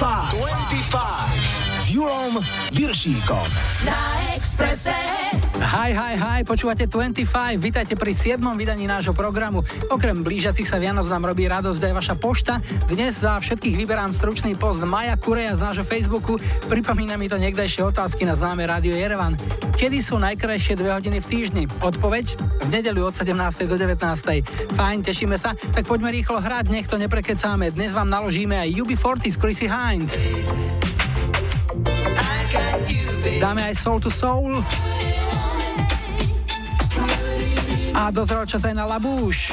25 s Julom Viršíkom. Na Expresse. Hi, počúvate 25, vítajte pri 7. vydaní nášho programu. Okrem blížiacich sa Vianoc nám robí radosť aj vaša pošta. Dnes za všetkých vyberám stručný post Maja Kureja z nášho Facebooku. Pripomína mi to niekdajšie otázky na známe rádio Jerevan. Kedy sú najkrajšie 2 hodiny v týždni? Odpoveď? V nedeľu od 17. do 19. Fajn, tešíme sa. Tak poďme rýchlo hrať, nech to neprekecáme. Dnes vám naložíme aj UB40 z Chrissy Hind. Dáme aj Soul to Soul. A dozrel čas aj na Labúš.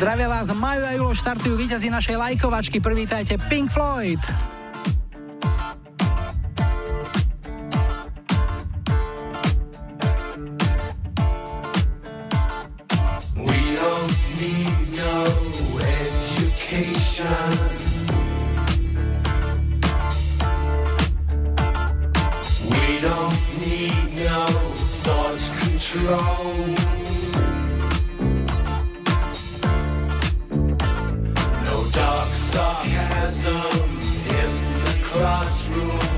Zdravia vás, Maju a Julo, štartujú víťazi našej lajkovačky. Privítajte Pink Floyd. We don't need no education. We don't need no thought control. No dark sarcasm in the classroom.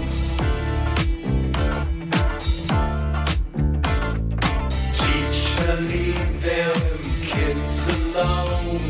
Teacher, leave them kids alone.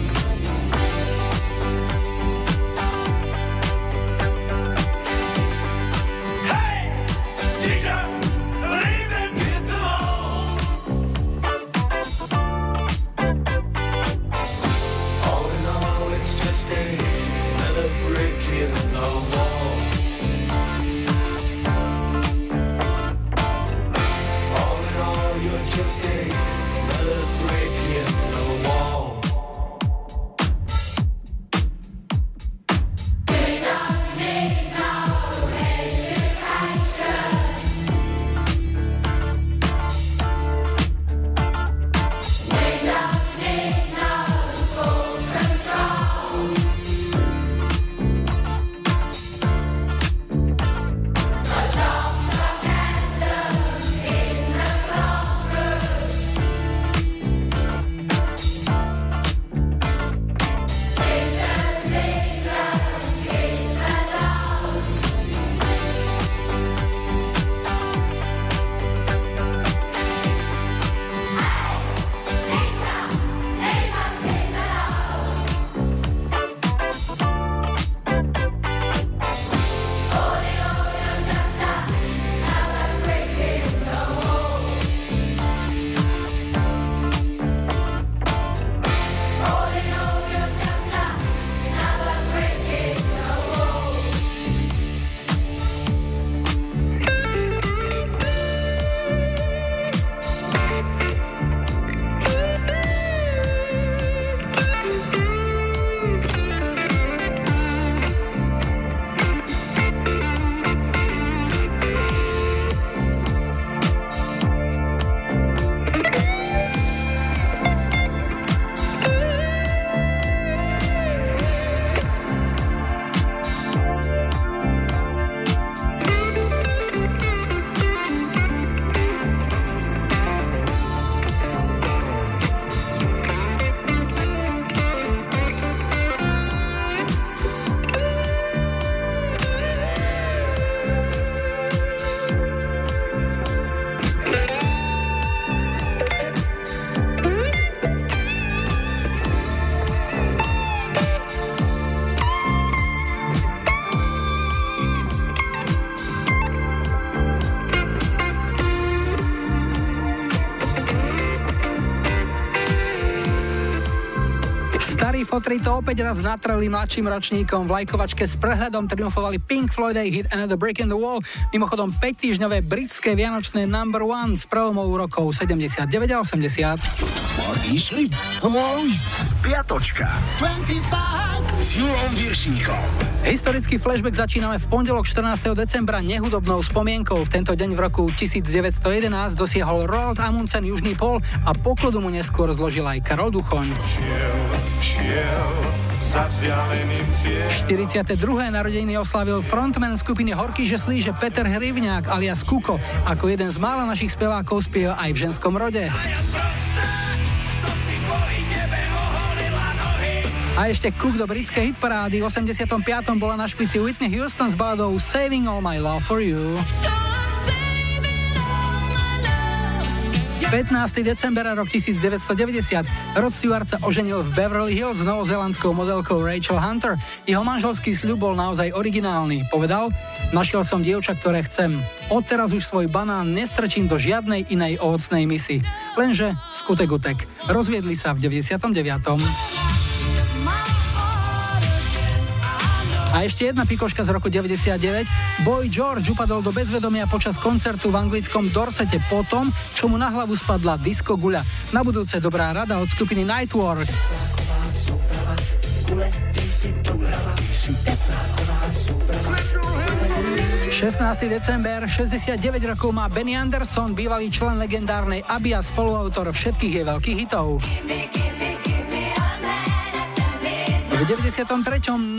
Fotri to opäť raz natreli mladším ročníkom. V lajkovačke s prehľadom triumfovali Pink Floyd a hit Another Brick in the Wall. Mimochodom 5-týždňové britské vianočné number one s prelomou rokov 79 a 80. Išli? Spiatočka. 25 s Julom Viršníkom. Historický flashback začíname v pondelok 14. decembra nehudobnou spomienkou. V tento deň v roku 1911 dosiahol Roald Amundsen južný pól a poklodu mu neskôr zložil aj Karol Duchoň. 42. narodeniny oslavil frontman skupiny Horký žeslí, že Peter Hrivňák alias Kuko. Ako jeden z mála našich spevákov spieva aj v ženskom rode. A ešte kruk do britskej hitparády. V 85. bola na špici Whitney Houston s baladou Saving All My Love For You. 15. decembra rok 1990. Rod Stewart sa oženil v Beverly Hills s novozélandskou modelkou Rachel Hunter. Jeho manželský sľub bol naozaj originálny. Povedal: našiel som dievča, ktoré chcem. Odteraz už svoj banán nestrčím do žiadnej inej ovocnej misy. Lenže skutek utek. Rozviedli sa v 99. A ešte jedna pikoška z roku 99. Boy George upadol do bezvedomia počas koncertu v anglickom Dorsete po tom, čo mu na hlavu spadla disco guľa. Na budúce dobrá rada od skupiny Nightwork. Nightwork. 16. december, 69 rokov má Benny Andersson, bývalý člen legendárnej ABBA a spoluautor všetkých jej veľkých hitov. V 93.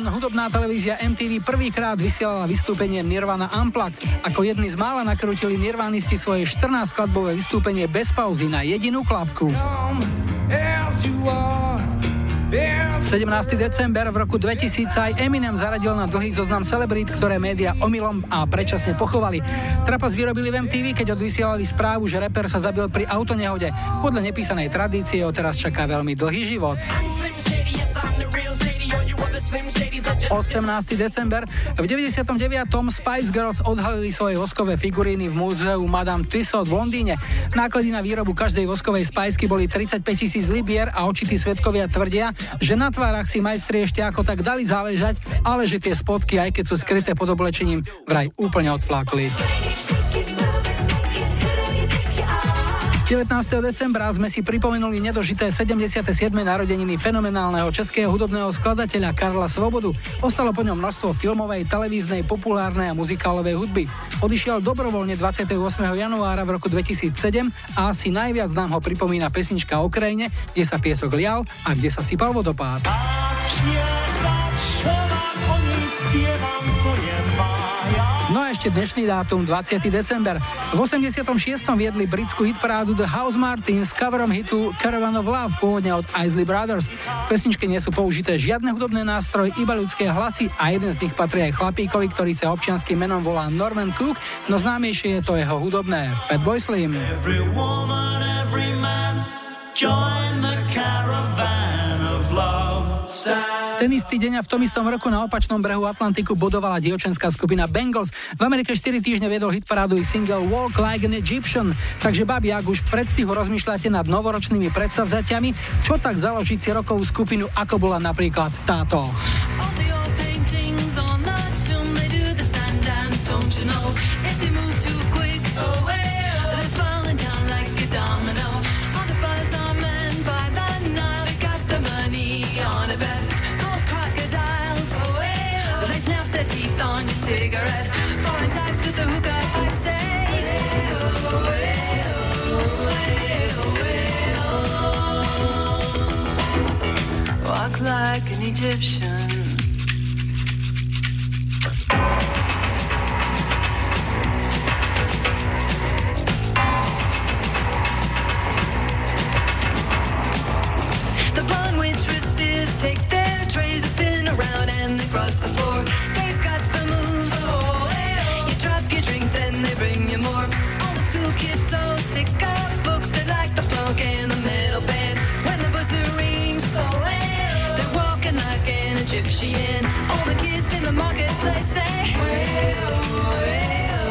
hudobná televízia MTV prvýkrát vysielala vystúpenie Nirvana Unplugged. Ako jedni z mála nakrútili nirvanisti svoje 14-skladbové vystúpenie bez pauzy na jedinú klapku. 17. december v roku 2000 aj Eminem zaradil na dlhý zoznam celebrít, ktoré médiá omylom a predčasne pochovali. Trapas vyrobili v MTV, keď odvysielali správu, že reper sa zabil pri autonehode. Podľa nepísanej tradície ho teraz čaká veľmi dlhý život. 18. december v 99. Spice Girls odhalili svoje voskové figuríny v múzeu Madame Tussauds v Londýne. Náklady na výrobu každej voskovej spajsky boli 35 000 libier a očití svedkovia tvrdia, že na tvárach si majstri ešte ako tak dali záležať, ale že tie spotky, aj keď sú skryté pod oblečením, vraj úplne odflákli. 19. decembra sme si pripomenuli nedožité 77. narodeniny fenomenálneho českého hudobného skladateľa Karla Svobodu. Ostalo po ňom množstvo filmovej, televíznej, populárnej a muzikálovej hudby. Odišiel dobrovoľne 28. januára v roku 2007 a asi najviac nám ho pripomína pesnička o krajine, kde sa piesok lial a kde sa sypal vodopád. No a ešte dnešný dátum, 20. december. V 86. viedli britskú hitparádu The House Martins s coverom hitu Caravan of Love, pôvodne od Isley Brothers. V pesničke nie sú použité žiadne hudobné nástroje, iba ľudské hlasy a jeden z nich patrí aj chlapíkovi, ktorý sa občianskym menom volá Norman Cook, no známejšie je to jeho hudobné Fatboy Slim. Every woman, every man, join the caravan of love. Ten istý deň a v tom istom roku na opačnom brehu Atlantiku bodovala dievčenská skupina Bangles. V Amerike 4 týždne viedol hitparádu ich single Walk Like an Egyptian. Takže babi, ak už v predstihu rozmýšľate nad novoročnými predsavzatiami, čo tak založiť si rokovú skupinu, ako bola napríklad táto. Walk like an Egyptian. The blonde waitresses take their trays, spin around and they cross the floor. They've got the moves, oh, you drop your drink, then they bring you more. All the school kids so sick of books, they like the punk and the metal band. When the buzzer rings, oh, like an Egyptian. All the kids in the marketplace say well, well,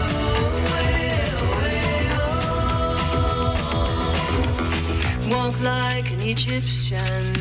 well, well. Walk like an Egyptian.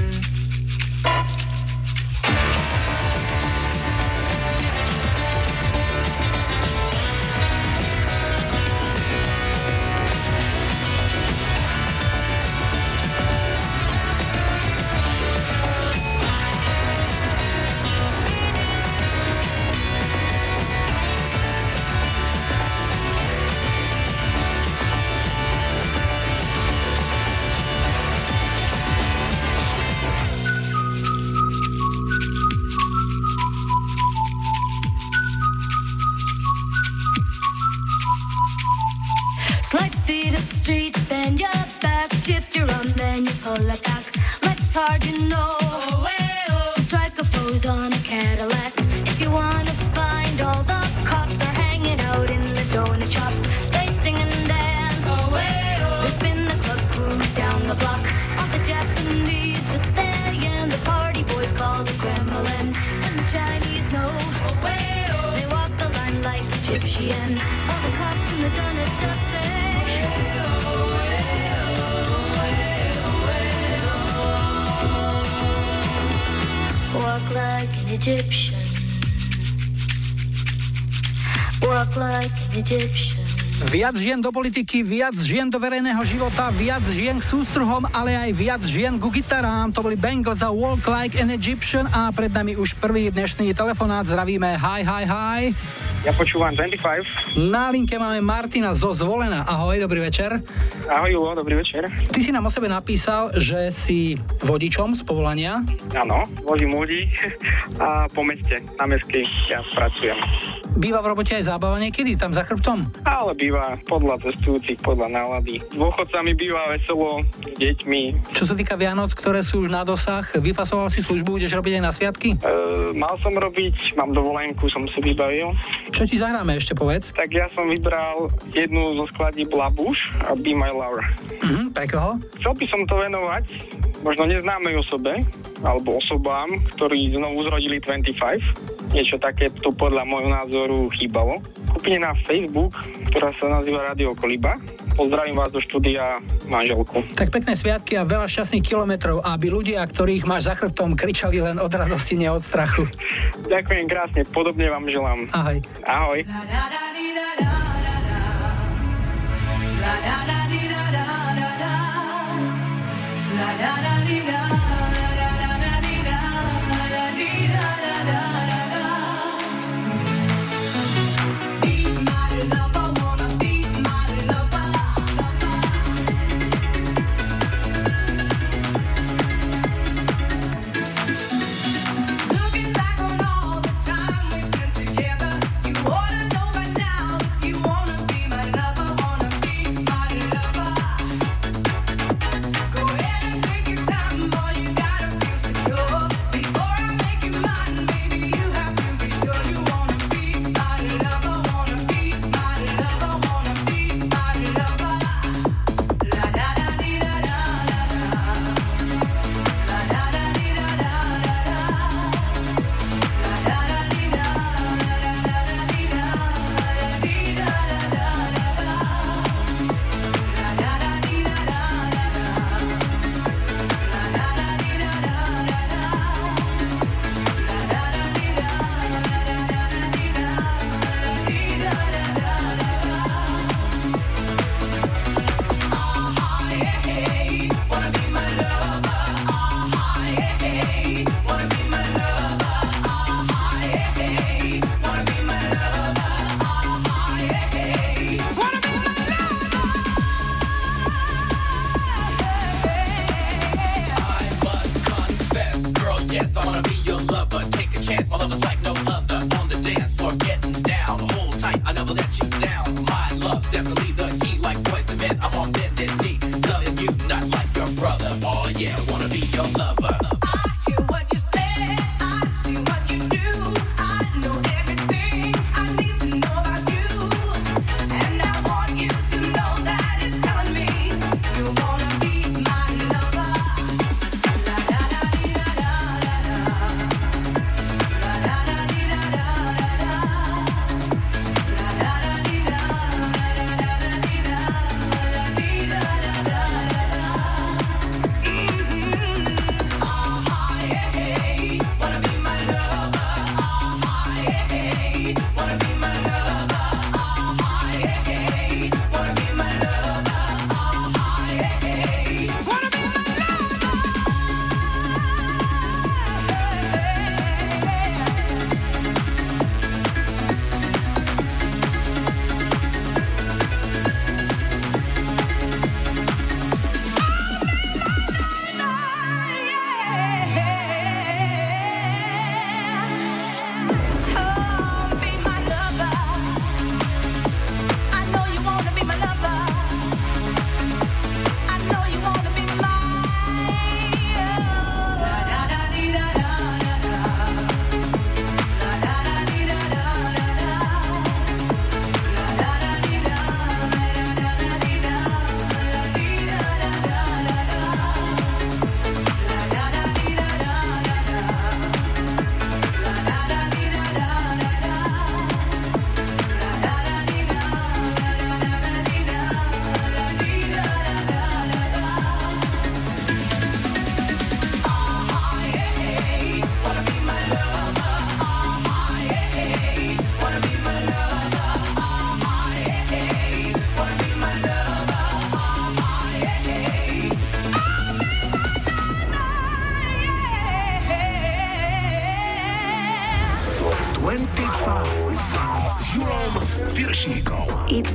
Back, shift your arm, then you pull it back. Let's hard, you know. Oh, hey, oh. Egyptian. Walk like an Egyptian. Viac žien do politiky, viac žien do verejného života, viac žien k sústruhom, ale aj viac žien ku gitarám. To boli Bangles a Walk Like an Egyptian a pred nami už prvý dnešný telefonát. Zdravíme, hi. Ja počúvam 25. Na linke máme Martina zo Zvolena. Ahoj, dobrý večer. Ahoj, Julo, dobrý večer. Ty si nám o sebe napísal, že si vodičom z povolania. Áno, vozím ľudí a po meste, na mestskej ja pracujem. Býva v robote aj zábava niekedy, tam za chrbtom? Ale býva podľa cestujúcich, podľa nálady. S dôchodcami býva veselo, s deťmi. Čo sa týka Vianoc, ktoré sú už na dosah, vyfasoval si službu, budeš robiť aj na sviatky? Mal som robiť, mám dovolenku, som si vybavil. Čo ti zahráme ešte, povedz? Tak ja som vybral jednu zo skladí Labuš a Be My Lover. Pre koho? Chcel by som to venovať možno neznámej osobe, alebo osobám, ktorí znovu zrodili 25. Niečo také tu podľa môjho názoru chýbalo. Kúpine na Facebook, ktorá sa nazýva Radio Koliba. Pozdravím vás do štúdia, manželku. Tak pekné sviatky a veľa šťastných kilometrov, aby ľudia, ktorých máš za chrbtom, kričali len od radosti, nie od strachu. Ďakujem krásne, podobne vám želám. Ahoj. Ahoj.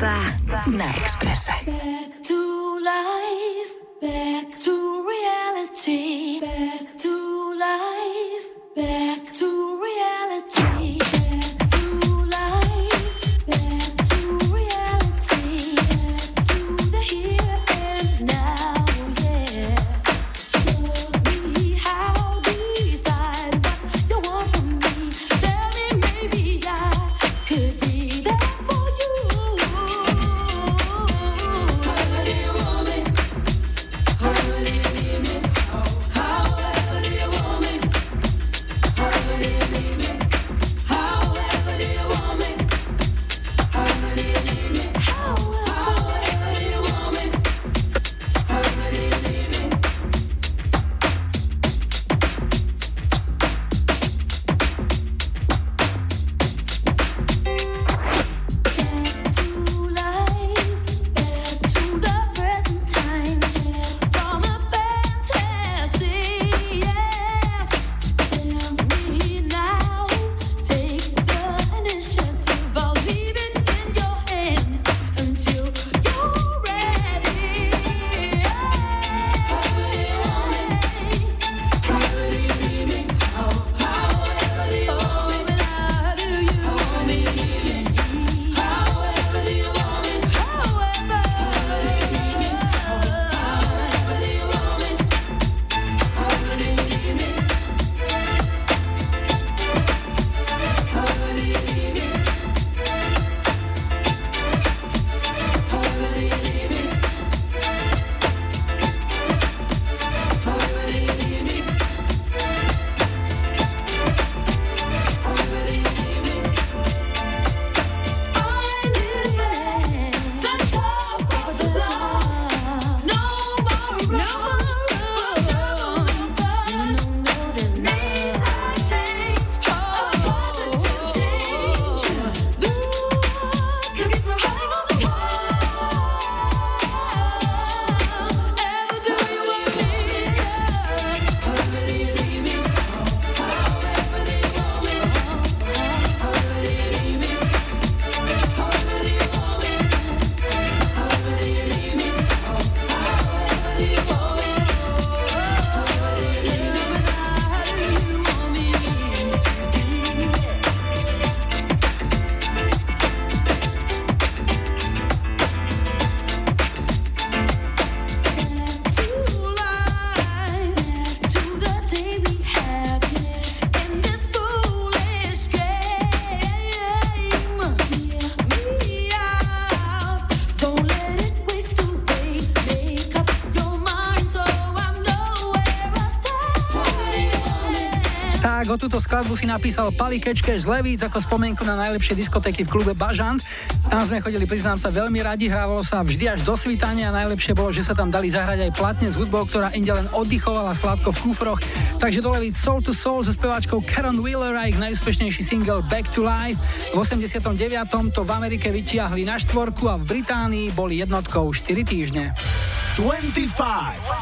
Iba na Expresse. Back to life, back to reality, back to life, back to reality, back to life, back to reality, back to the here and now, yeah. Show me how designed what you want from me. Tell me maybe I could be there for you. However you want me, however you need me, however you want me, however you need me, however you want me, however you need me, however you want me, however you need me. Back to life, back to the present time, from a fantasy, yes. Tell me now, take the initiative, I'll leave it in your hands until you're ready. However you want me, however you need me, however you want me, however you need me, however you want me, however you need me, however you want me, however you need me, however you need me, however you need me, however you need me, however you need me. I live at the top of the line. No more room for trouble and fuss. Made a change, a positive change. The world could be from hell on the wall. Ever do you want me? However you need me, however you want me, however you need me, however you want me, however you need me, however you want me, however you need me, however you want me to be. To the day we have in this foolish game. Hear me out. Don't let it waste away. Make up your mind so I know where I stand. Tak, o túto skladbu si napísal Pali Kečke z Levíc ako spomienku na najlepšie diskotéky v klube Bažant. Tam sme chodili, priznám sa, veľmi radi, hrávalo sa vždy až do svitania a najlepšie bolo, že sa tam dali zahrať aj platne s hudbou, ktorá inde len oddychovala sladko v kufroch. Takže do Levíc Soul to Soul so speváčkou Karen Wheeler a ich najúspešnejší single Back to Life. V 89. to v Amerike vytiahli na štvorku a v Británii boli jednotkou 4 týždne. 25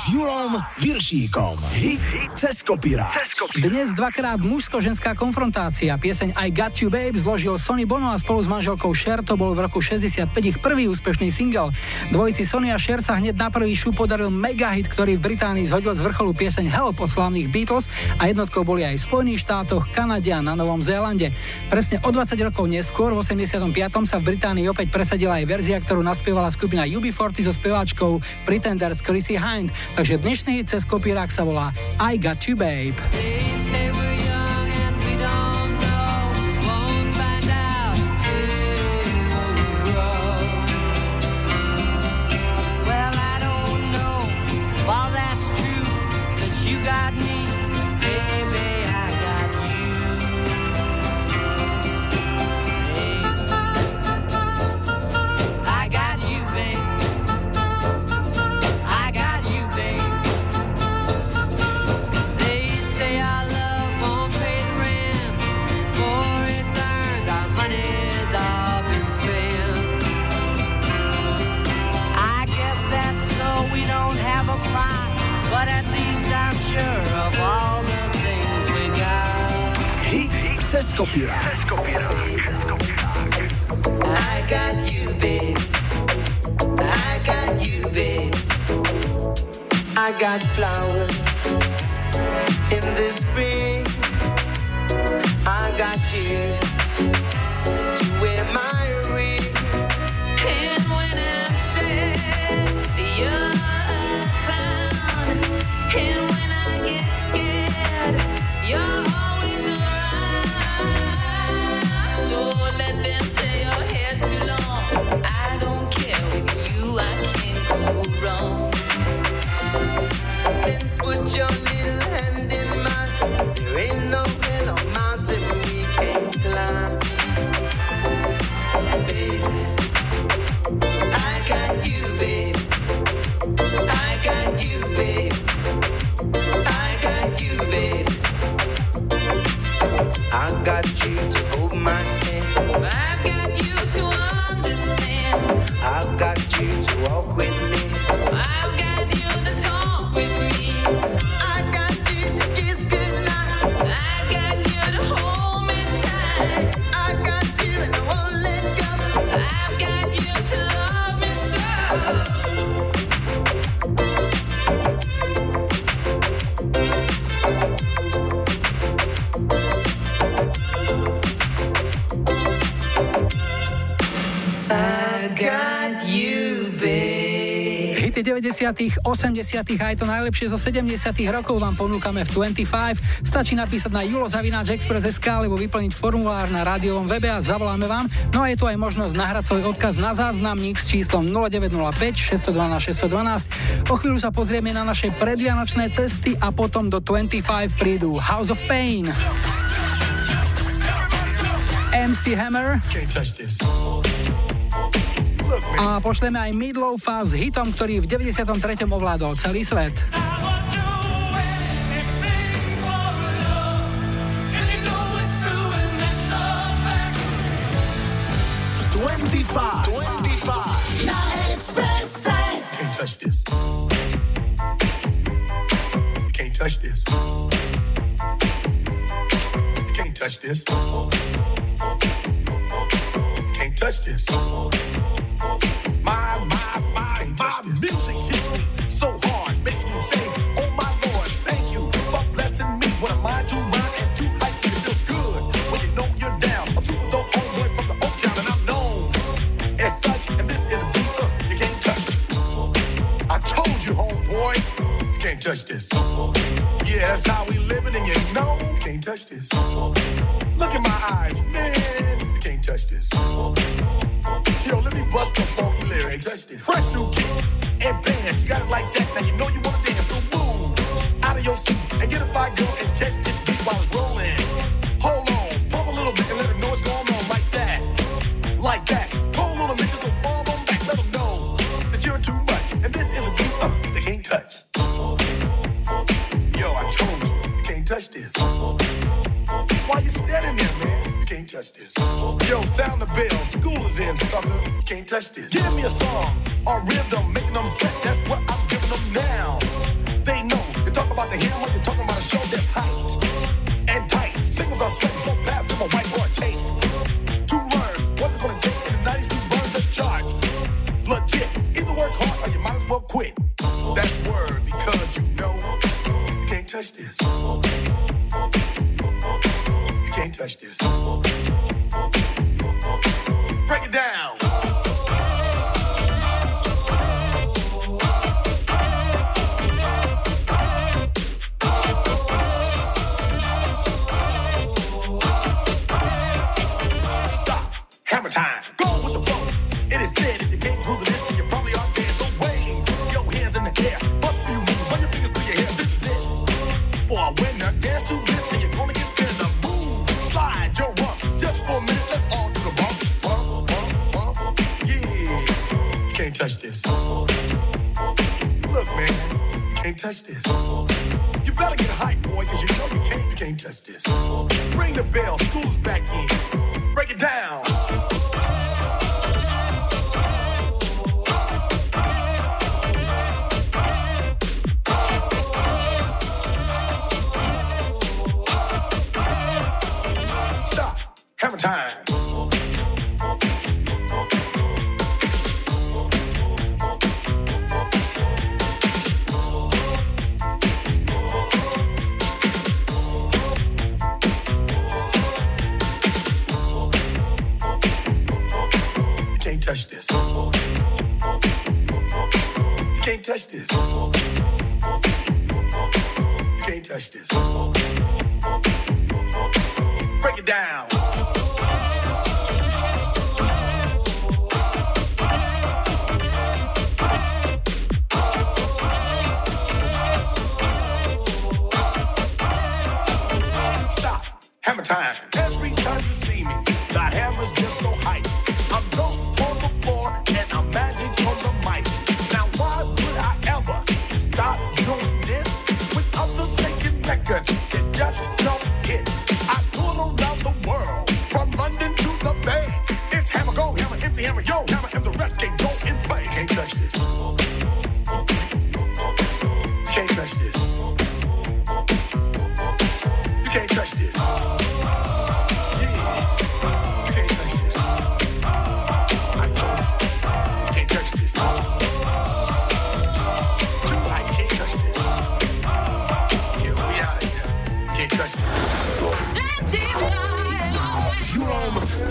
s Julom Viršíkom. Hit cez kopíra. Dnes dvakrát mužsko-ženská konfrontácia. Pieseň I Got You Babe zložil Sonny Bono a spolu s manželkou Cher to bol v roku 65 ich prvý úspešný single. Dvojici Sonny a Cher sa hneď na prvý šup podaril megahit, ktorý v Británii zhodil z vrcholu pieseň Help od slávnych Beatles a jednotkou boli aj v Spojených štátoch, Kanade a na Novom Zélande. Presne o 20 rokov neskôr, v 85. sa v Británii opäť presadila aj verzia, ktorú naspievala skupina UB40 so speváčkou Tenders Chrissy Hind, takže dnešný cez kopírák sa volá I Got You Babe. Hit cez kopírák. I I got flowers in the spring. I got tears to wear my ring. And when I said you're a clown, and when I get scared, you're always around. So let them say your hair's too long. I don't care, with you I can't go wrong. Then put your little hand in mine. There ain't no hill or mountain we can't climb. Baby, I got you, babe. I got you, babe. I got you, babe. I got you to hold my hand. I've got you to understand. I've got you to walk with me. I've got you to talk. V 90., 80. aj to najlepšie zo 70. rokov vám ponúkame v 25. Stačí napísať na julo@express.sk alebo vyplniť formulár na rádiovom webe a zavoláme vám. No a je tu aj možnosť nahrať svoj odkaz na záznamník s číslom 0905 612 612. O chvíľu sa pozrieme na naše predvianočné cesty a potom do 25 prídu House of Pain, MC Hammer. A pošleme aj Midloafa s hitom, ktorý v 93. ovládol celý svet. My music hits me so hard, makes me say, oh my Lord, thank you for blessing me. When I'm mind to mind and too light, it feels good when you know you're down. I'm super dope homeboy from the Oak Town and I'm known as such, and this is a beat up you can't touch. I told you, homeboy, you can't touch this. Yeah, that's how we living, and you know you can't touch this. Look in my eyes, man, you can't touch this. Yo, let me bust the funky lyrics. Fresh new kicks and bands. You got it like that. Now you know you want to dance. So move out of your seat and get a fire girl and catch this beat while it's rolling. Hold on, pump a little bit and let them know what's going on like that. Like that. Hold on a minute, just fall on back. Let them know that you're too much. And this is a beat they can't touch. Yo, I told you, you can't touch this. Why you standing there, man? Can't touch this. Yo, sound the bell. School is in, sucker. Can't touch this. Give me a song, a rhythm, making them sweat. That's what I'm giving them now. They know. You talk about the hammer, you're talking about a show that's hot and tight. Singles are sweating so fast, them a whiteboard tape. To learn what's it gonna take in the 90s to burn the charts. Legit. Either work hard or you might as well quit. That's word, because you know you can't touch this. Can't touch this. Break it down. Stop. Hammer time. Go with the flow. It is said if you can't do this, then you probably are dead. So wave your hands in the air. Bust a few moves. Run your fingers through your hair. This is it. For a winner, dance to this. Touch this. Look, man, can't touch this. You better get hype, boy, cause you know you can't touch this. Ring the bell, school's back in. Break it down. Stop. Hammer time. touch this. You can't touch this. You can't touch this. Break it down. Stop. Hammer time. Every time you see me, the hammer's just no hype. I'm dope on the floor and I'm magic on the mic. Now why would I ever stop doing this? With others making records that just don't hit. I tour around the world from London to the Bay. It's hammer go, hammer empty, hammer yo, hammer and the rest can't go in play. Can't touch this. Can't touch this. You can't touch this.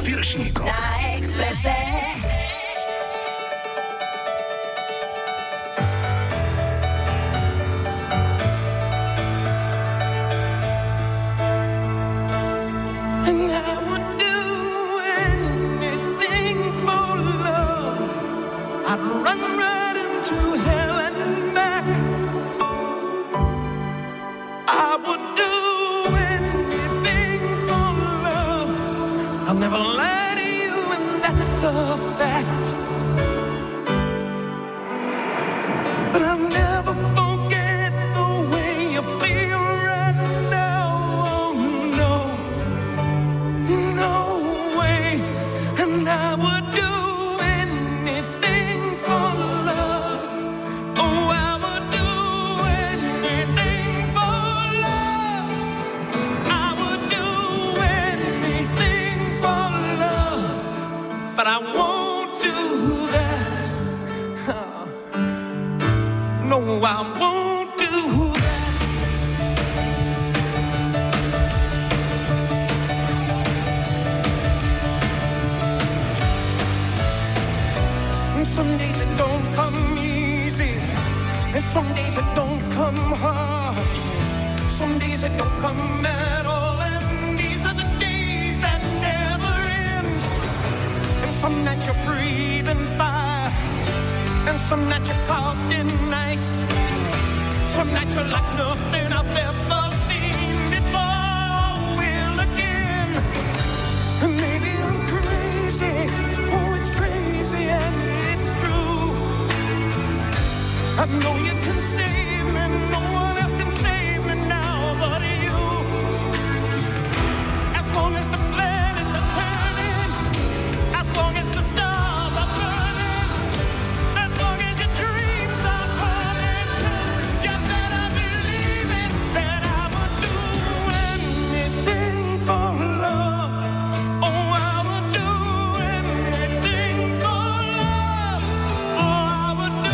Viršníkom na Expresse. And I would do anything for love. I'd run right into hell and back. I would do anything for love. I'll never lie. So fact. Some days it don't come hard. Some days it don't come at all. And these are the days that never end. And some nights you're breathing fire. And some nights you're caught in ice. Some nights you're like nothing I've ever seen before. Will again. And maybe I'm crazy. Oh, it's crazy and it's true. I know you can save me, no one else can save me now but you. As long as the planets are turning, as long as the stars are burning, as long as your dreams are burning, you better believe it, that I would do anything for love. Oh, I would do anything for love. Oh, I would do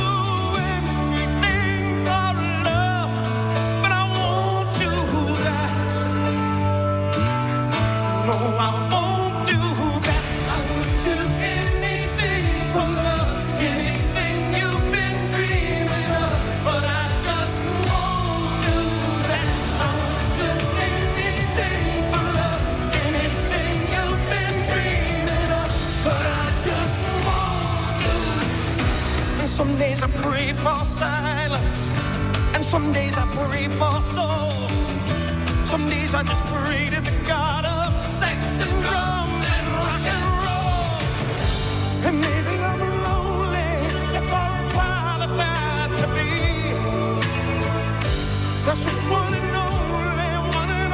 Some days I pray for silence, and some days I pray for soul. Some days I just pray to the God of sex and drums and rock and roll. And maybe I'm lonely, that's all I'm qualified to be. That's just one and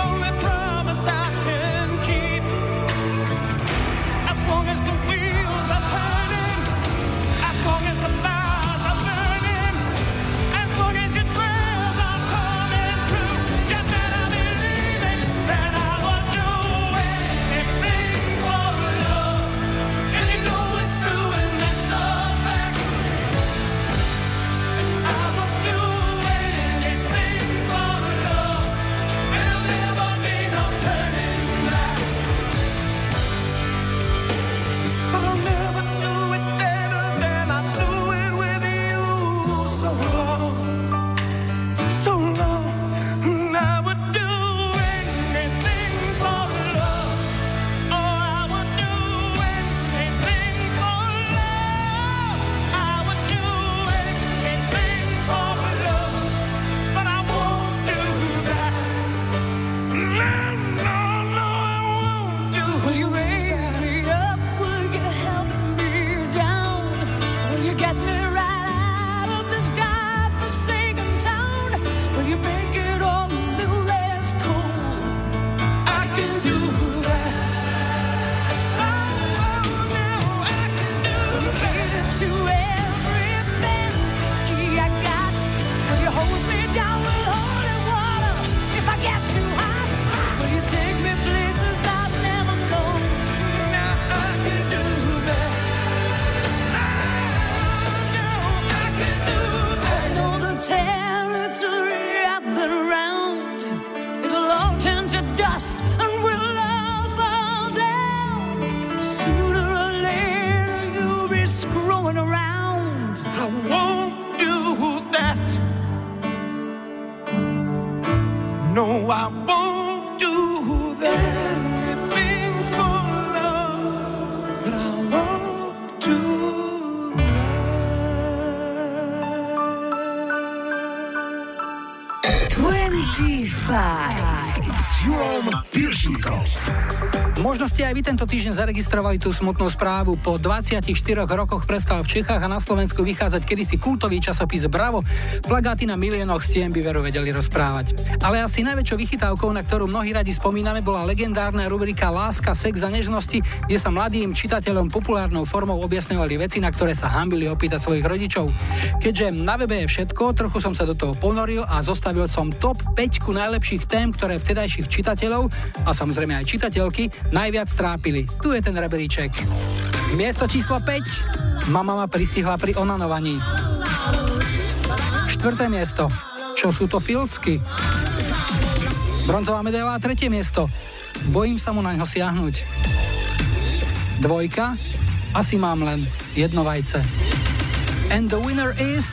only promise I can keep. As long as the wheels are turning, as long as the do it. Možno ste aj vy tento týždeň zaregistrovali tú smutnú správu. Po 24 rokoch prestal v Čechách a na Slovensku vychádzať kedysi kultový časopis Bravo. Plagáty na miliónoch stien by veru vedeli rozprávať. Ale asi najväčšou vychytávkou, na ktorú mnohí radi spomíname, bola legendárna rubrika Láska, sex a nežnosti, kde sa mladým čitateľom populárnou formou objasňovali veci, na ktoré sa hanbili opýtať svojich rodičov. Keďže na webe je všetko, trochu som sa do toho ponoril a zostavil som top 5 najlepších tém, ktoré vtedajších čitateľov a samozrejme aj čitateľky najviac trápili. Tu je ten reberíček. Miesto číslo 5. Mama ma pristihla pri onanovaní. 4. miesto. Čo sú to filcky? Bronzová medaila. 3. miesto. Bojím sa mu naňho siahnuť. 2. Asi mám len jedno vajce. And the winner is...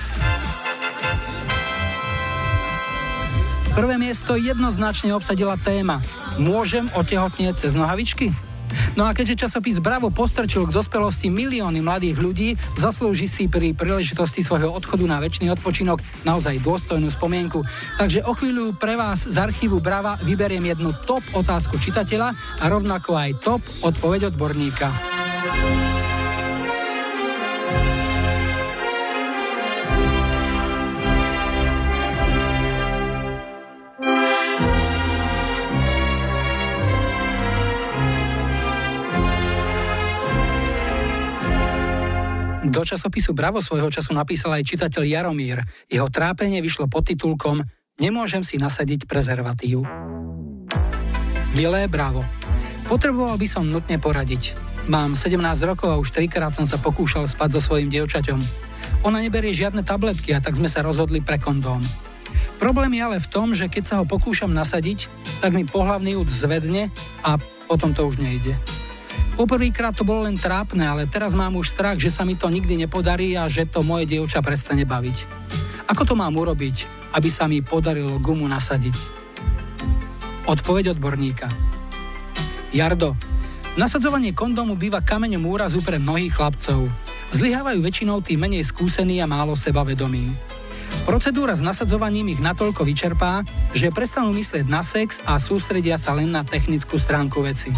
1. miesto jednoznačne obsadila téma Môžem otehotnieť cez nohavičky? No a keďže časopis Bravo postrčil k dospelosti milióny mladých ľudí, zaslúži si pri príležitosti svojho odchodu na večný odpočinok naozaj dôstojnú spomienku. Takže o chvíľu pre vás z archívu Brava vyberiem jednu top otázku čitateľa a rovnako aj top odpoveď odborníka. Do časopisu Bravo svojho času napísal aj čitateľ Jaromír. Jeho trápenie vyšlo pod titulkom Nemôžem si nasadiť prezervatív. Milé Bravo, potreboval by som nutne poradiť. Mám 17 rokov a už 3-krát som sa pokúšal spať so svojím dievčaťom. Ona neberie žiadne tabletky a tak sme sa rozhodli pre kondóm. Problém je ale v tom, že keď sa ho pokúšam nasadiť, tak mi pohlavný úd zvedne a potom to už nejde. Poprvýkrát to bolo len trápne, ale teraz mám už strach, že sa mi to nikdy nepodarí a že to moje dievča prestane baviť. Ako to mám urobiť, aby sa mi podarilo gumu nasadiť? Odpoveď odborníka. Jardo, nasadzovanie kondómu býva kameňom úrazu pre mnohých chlapcov. Zlyhávajú väčšinou tí menej skúsení a málo sebavedomí. Procedúra s nasadzovaním ich natoľko vyčerpá, že prestanú myslieť na sex a sústredia sa len na technickú stránku veci.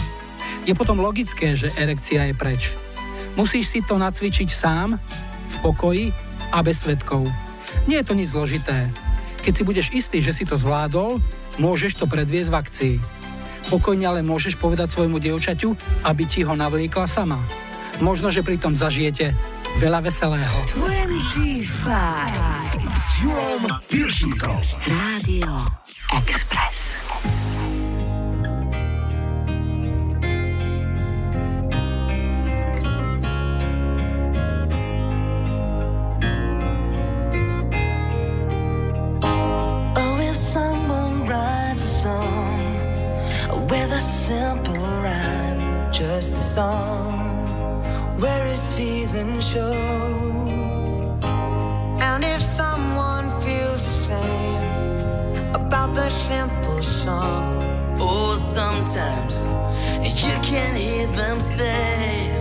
Je potom logické, že erekcia je preč. Musíš si to nacvičiť sám, v pokoji a bez svedkov. Nie je to nič zložité. Keď si budeš istý, že si to zvládol, môžeš to predviesť v akcii. Pokojne ale môžeš povedať svojmu dievčaťu, aby ti ho navliekla sama. Možno, že pri tom zažijete veľa veselého. 25 s Júlom Piršníkom. Rádio Express. Simple rhyme, just a song where his feelings show. And if someone feels the same about the simple song, oh, sometimes you can't hear them say.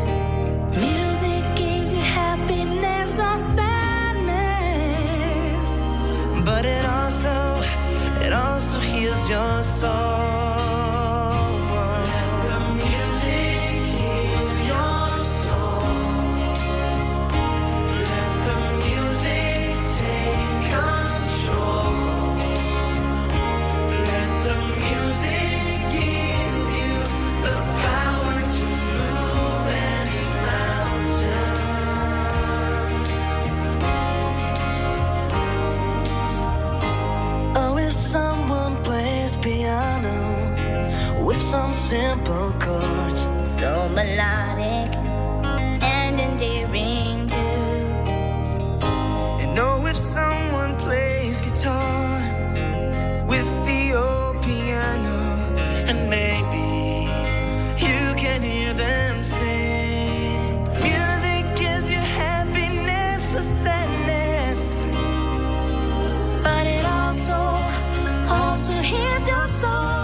Music gives you happiness or sadness, but it also heals your soul. simple chords, so melodic and endearing too. And oh, if someone plays guitar with the old piano, and maybe you can hear them sing. Music is your happiness or sadness, but it also hears your soul.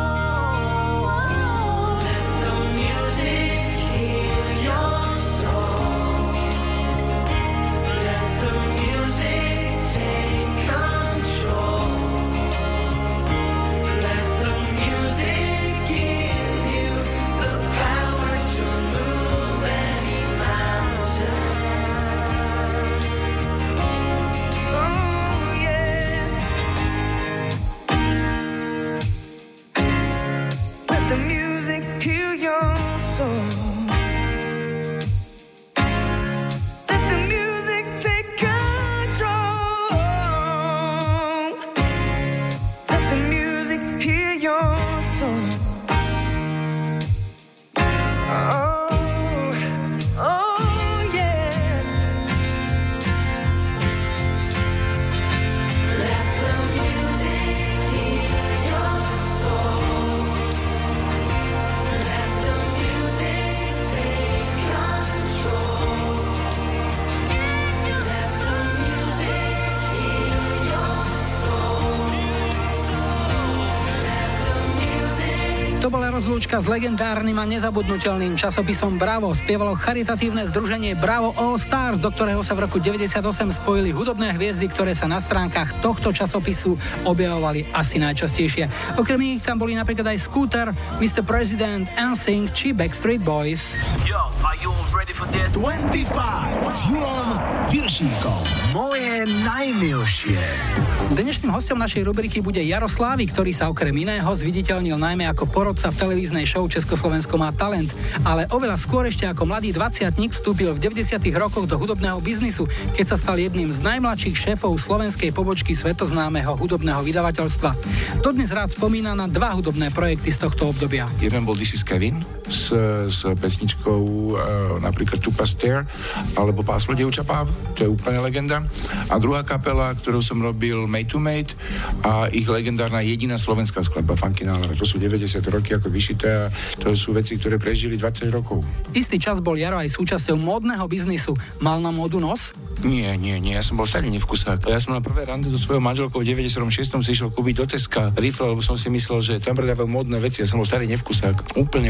Rozlúčka s legendárnym a nezabudnutelným časopisom Bravo spievalo charitatívne združenie Bravo All Stars, do ktorého sa v roku 98 spojili hudobné hviezdy, ktoré sa na stránkach tohto časopisu objavovali asi najčastejšie. Okrem nich tam boli napríklad aj Scooter, Mr. President, NSYNC či Backstreet Boys. Yo, are you ready for this? 25 s Julom Viršíkom. Moje najmilšie. Dnešným hosťom našej rubriky bude Jaroslávy, ktorý sa okrem iného zviditeľnil najmä ako porodca v televíznej show Československo má talent, ale oveľa skôr ešte ako mladý dvaciatnik vstúpil v 90. rokoch do hudobného biznisu, keď sa stal jedným z najmladších šéfov slovenskej pobočky svetoznámeho hudobného vydavateľstva. Dodnes rád spomína na dva hudobné projekty z tohto obdobia. Jeden bol This is Kevin s pesničkou napríklad Tu Pasteur alebo Páslo dievča páv, to je úplne legenda. A druhá kapela, ktorú som robil, Made to Made, a ich legendárna jediná slovenská skladba Funky nálada. To sú 90 roky ako vyšité a to sú veci, ktoré prežili 20 rokov. Istý čas bol Jaro aj súčasťou módneho biznisu. Mal na módu nos? Nie, ja som bol stále nevkusák. Ja som na prvé rande so svojou manželkou v 96. si išiel kúpiť do Teska rifle, lebo som si myslel, že tam predávajú módne veci. Ja som bol stále nevkusák. Úplne.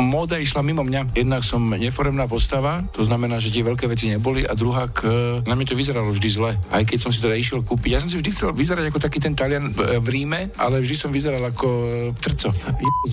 Móda išla mimo mňa. Jednak som neforemná postava, to znamená, že tie veľké veci neboli, a druhá, na mňa to vyzeralo vždy zle. Aj keď som si teda išiel kúpiť, ja som si vždy chcel vyzerať ako taký ten Talian v Ríme, ale vždy som vyzeral ako trco.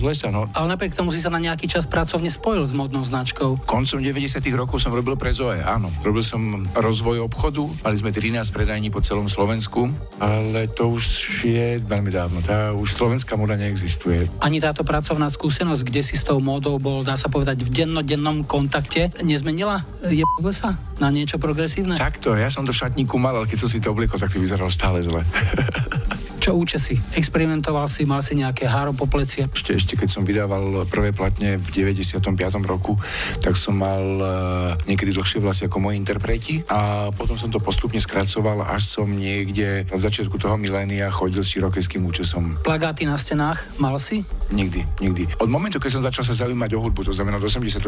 Z lesa, no. Ale napriek tomu si sa na nejaký čas pracovne spojil s modnou značkou. Koncom 90. rokov som robil pre Zoe, áno. Robil som rozvoj obchodu, mali sme 13 predajní po celom Slovensku, ale to už je veľmi dávno. Tá už slovenská móda neexistuje. Ani táto pracovná skúsenosť, kde si s tou módou bol, dá sa povedať, v dennodennom kontakte, nezmenila je z lesa na niečo progresívne? Takto, ja som to v šatníku mal, ale keď som si to obliekol, tak to vyzeralo stále zle. Čo účesy? Experimentoval si, mal si nejaké háro po pleci? Ešte keď som vydával prvé platne v 95. roku, tak som mal niekedy dlhšie vlasy ako moji interpreti a potom som to postupne skracoval, až som niekde v začiatku toho milénia chodil s širokejským účesom. Plagáty na stenách mal si? Nikdy. Od momentu, keď som začal sa zaujímať o hudbu, to znamená od 86.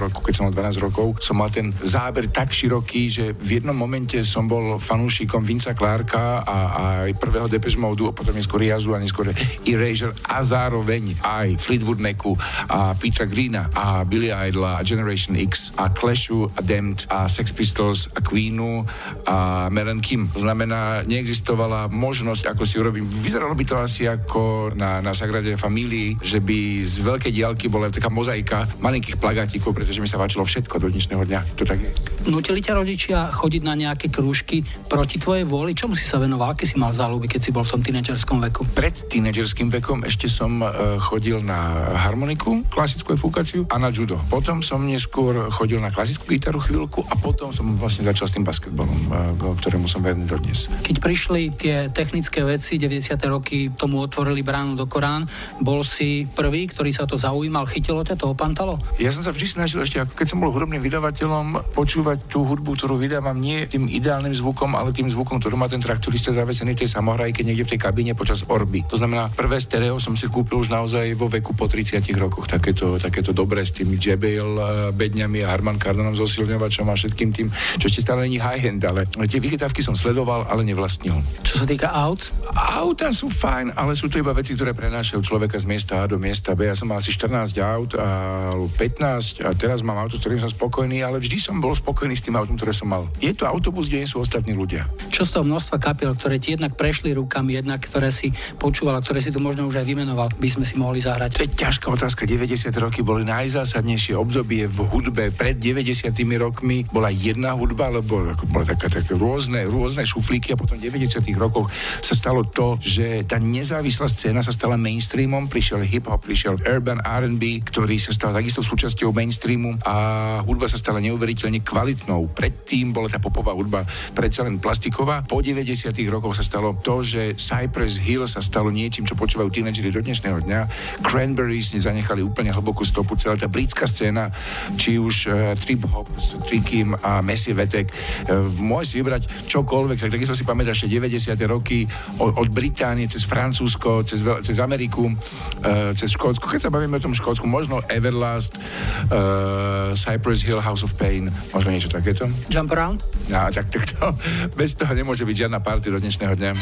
roku, keď som mal 12 rokov, som mal ten záber tak široký, že v jednom momente som bol fanúšikom Vinca Clarka a aj prvého Depeche Mode, potom neskôr Jazu a neskôr Erasure a zároveň aj Fleetwood Macu a Petra Greena a Billy Idla a Generation X a Clashu a Damned a Sex Pistols a Queenu a Melen Kim. To znamená, neexistovala možnosť, ako si urobím. Vyzeralo by to asi ako na Sagrade Familii, že by z veľkej diaľky bola taká mozaika malinkých plagátikov, pretože mi sa váčilo všetko do dnešného dňa. To tak je. Nutili ťa rodičia chodiť na nejaké krúžky proti tvojej vôli? Čomu si sa venoval? Aký si mal záľuby, keď si bol v tom tínedžerskom veku? Pred tínedžerským vekom ešte som chodil na harmoniku, klasickú efukáciu a na judo. Potom som neskôr chodil na klasickú gitaru chvíľku a potom som vlastne začal s tým basketbalom, ktorému som verný dodnes. Keď prišli tie technické veci, 90. roky tomu otvorili bránu do Korán, bol si prvý, ktorý sa to zaujímal, chytilo ťa to, opantalo? Ja som sa vždy snažil ešte, ako keď som bol hudobným vydavateľom, počúvať tú hudbu, ktorú vydávam, nie tým ideálnym zvukom, ale tým zvukom, ktorý má ten traktorista zavesený v tej samohrajke niekde v tej kabíne počas orby. To znamená, prvé stereo som si kúpil už naozaj vo veku po 30 rokoch. Takéto dobré s tými Jebel bedňami a Harman Kardonom so silňovačom a všetkým tým, čo ešte stále nie high-end, ale tie vychytávky som sledoval, ale nevlastnil. Čo sa týka aut? Auta sú fajn, ale sú to iba veci, ktoré prenášajú človeka z miesta A do miesta B. Ja som mal asi 14 aut alebo 15 a teraz mám auto, s ktorým som spokojný, ale vždy som bol spokojný s tým autom, ktoré som mal. Je to autobus, kde nie sú ostatní ľudia. Čo z toho množstva kapiel, ktoré ti jednak prešli rukami, jednak ktoré si počúval, a ktoré si tu možno už aj vymenoval, by sme si mohli zahrať? To je ťažká otázka. 90. roky boli najzásadnejšie obdobie v hudbe. Pred 90. rokmi bola jedna hudba, alebo bola také rôzne šuflíky a potom v 90. rokoch sa stalo to, že tá nezávislá scéna sa stala mainstreamom, prišiel hip-hop, prišiel urban R&B, ktorý sa stal takisto súčasťou mainstreamu a hudba sa stala neuveriteľne kvalitnou. Predtým bola tá popová hudba predsa len plastiková. Po 90. rokoch sa stalo to, že Cypress Hill sa stalo niečím, čo počúvajú tínedžeri do dnešného dňa. Cranberries nezanechali úplne hlbokú stopu, celá tá britská scéna, či už trip-hop s Trickim a Messi Vetek. Môžeš vybrať čokoľvek, tak takisto si pamätáš, že 90. roky od Británie cez Francúzsko, cez Ameriku, cez Škótsko. Keď sa bavíme o tom Škótsku, možno Everlast, Cypress Hill, House of Pain, možno niečo takéto. Jump Around? No, tak to, bez toho nemôže byť žiadna party do dnešného dňa.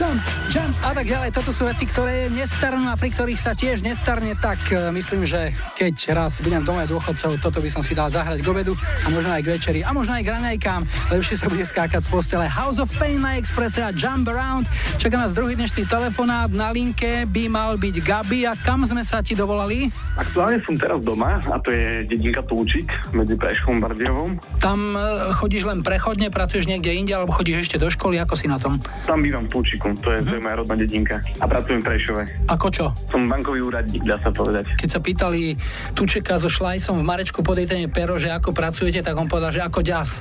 Jump, jump, a tak ďalej. Toto sú veci, ktoré nestarnú a pri ktorých sa tiež nestarne, tak myslím, že keď raz budem v dome dôchodcov, toto by som si dal zahrať k obedu a možno aj k večeri a možno aj k raňajkám. Lepšie sa bude skákať z postele. House of Pain na Expresse a Jump Around. Čaká nás druhý dnešný telefonát. Na linke by mal byť Gabi. A kam sme sa ti dovolali? Aktuálne som teraz doma a to je dedinka Tulčík medzi Preškom a Bardejovom. Tam chodíš len prechodne, pracuješ niekde inde alebo chodíš ešte do školy? Ako si na tom? Tam bývam v Tulčíku, to je moja rodná dedinka a pracujem v Prešove. Ako čo? Som bankový úradník, dá sa povedať. Keď sa pýtali Tučeka so Šlajsom v Marečku podejtene pero, že ako pracujete, tak on povedal, že ako ďas.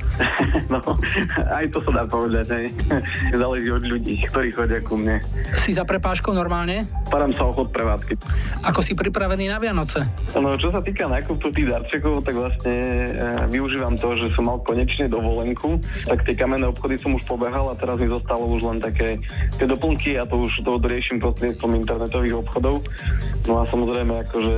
No, aj to sa dá povedať, hej. Záleží od ľudí, ktorí chodia ku mne. Si za prepážkou normálne? Parám sa o chod prevádzky. Ako si pripravený na Vianoce? No, čo sa týka nákupu tých darčekov, tak vlastne využívam to, že som mal konečne dovolenku, tak tie kamenné obchody som už pobehal a teraz mi zostalo už len také tie doplnky a to už to riešim prostredníctvom internetových obchodov. No a samozrejme akože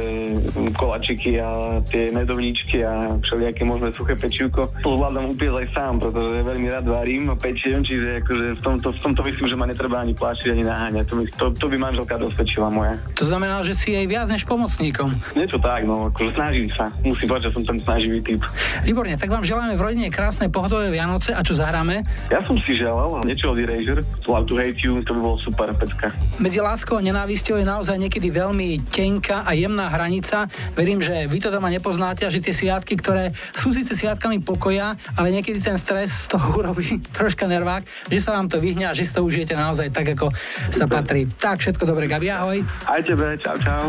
koláčiky a tie medovníčky a všelijaké možné suché pečivko. To zvládam upiecť aj sám, pretože veľmi rád varím a pečiem, čiže akože v tomto myslím, že ma netreba ani pláčiť, ani naháňať. To by manželka dosvedčila moja. To znamená, že si jej viac než pomocníkom. Niečo tak, no akože snažím sa. Musím povedať, že som ten snaživý typ. Výborne, tak vám želáme v rodine krásne pohodové Vianoce a čo zahráme? Ja som si želal niečo od Erasure, Love to Hate You, to by bolo super pecka. Medzi láskou a nenávisťou je naozaj niekedy veľmi tenká a jemná hranica. Verím, že vy to doma nepoznáte a že tie sviatky, ktoré sú síce sviatkami pokoja, ale niekedy ten stres z toho urobí troška nervák, že sa vám to vyhňa a že si to užijete naozaj tak, ako sa patrí. Tak, všetko dobre, Gabi, ahoj. Aj tebe, čau, čau.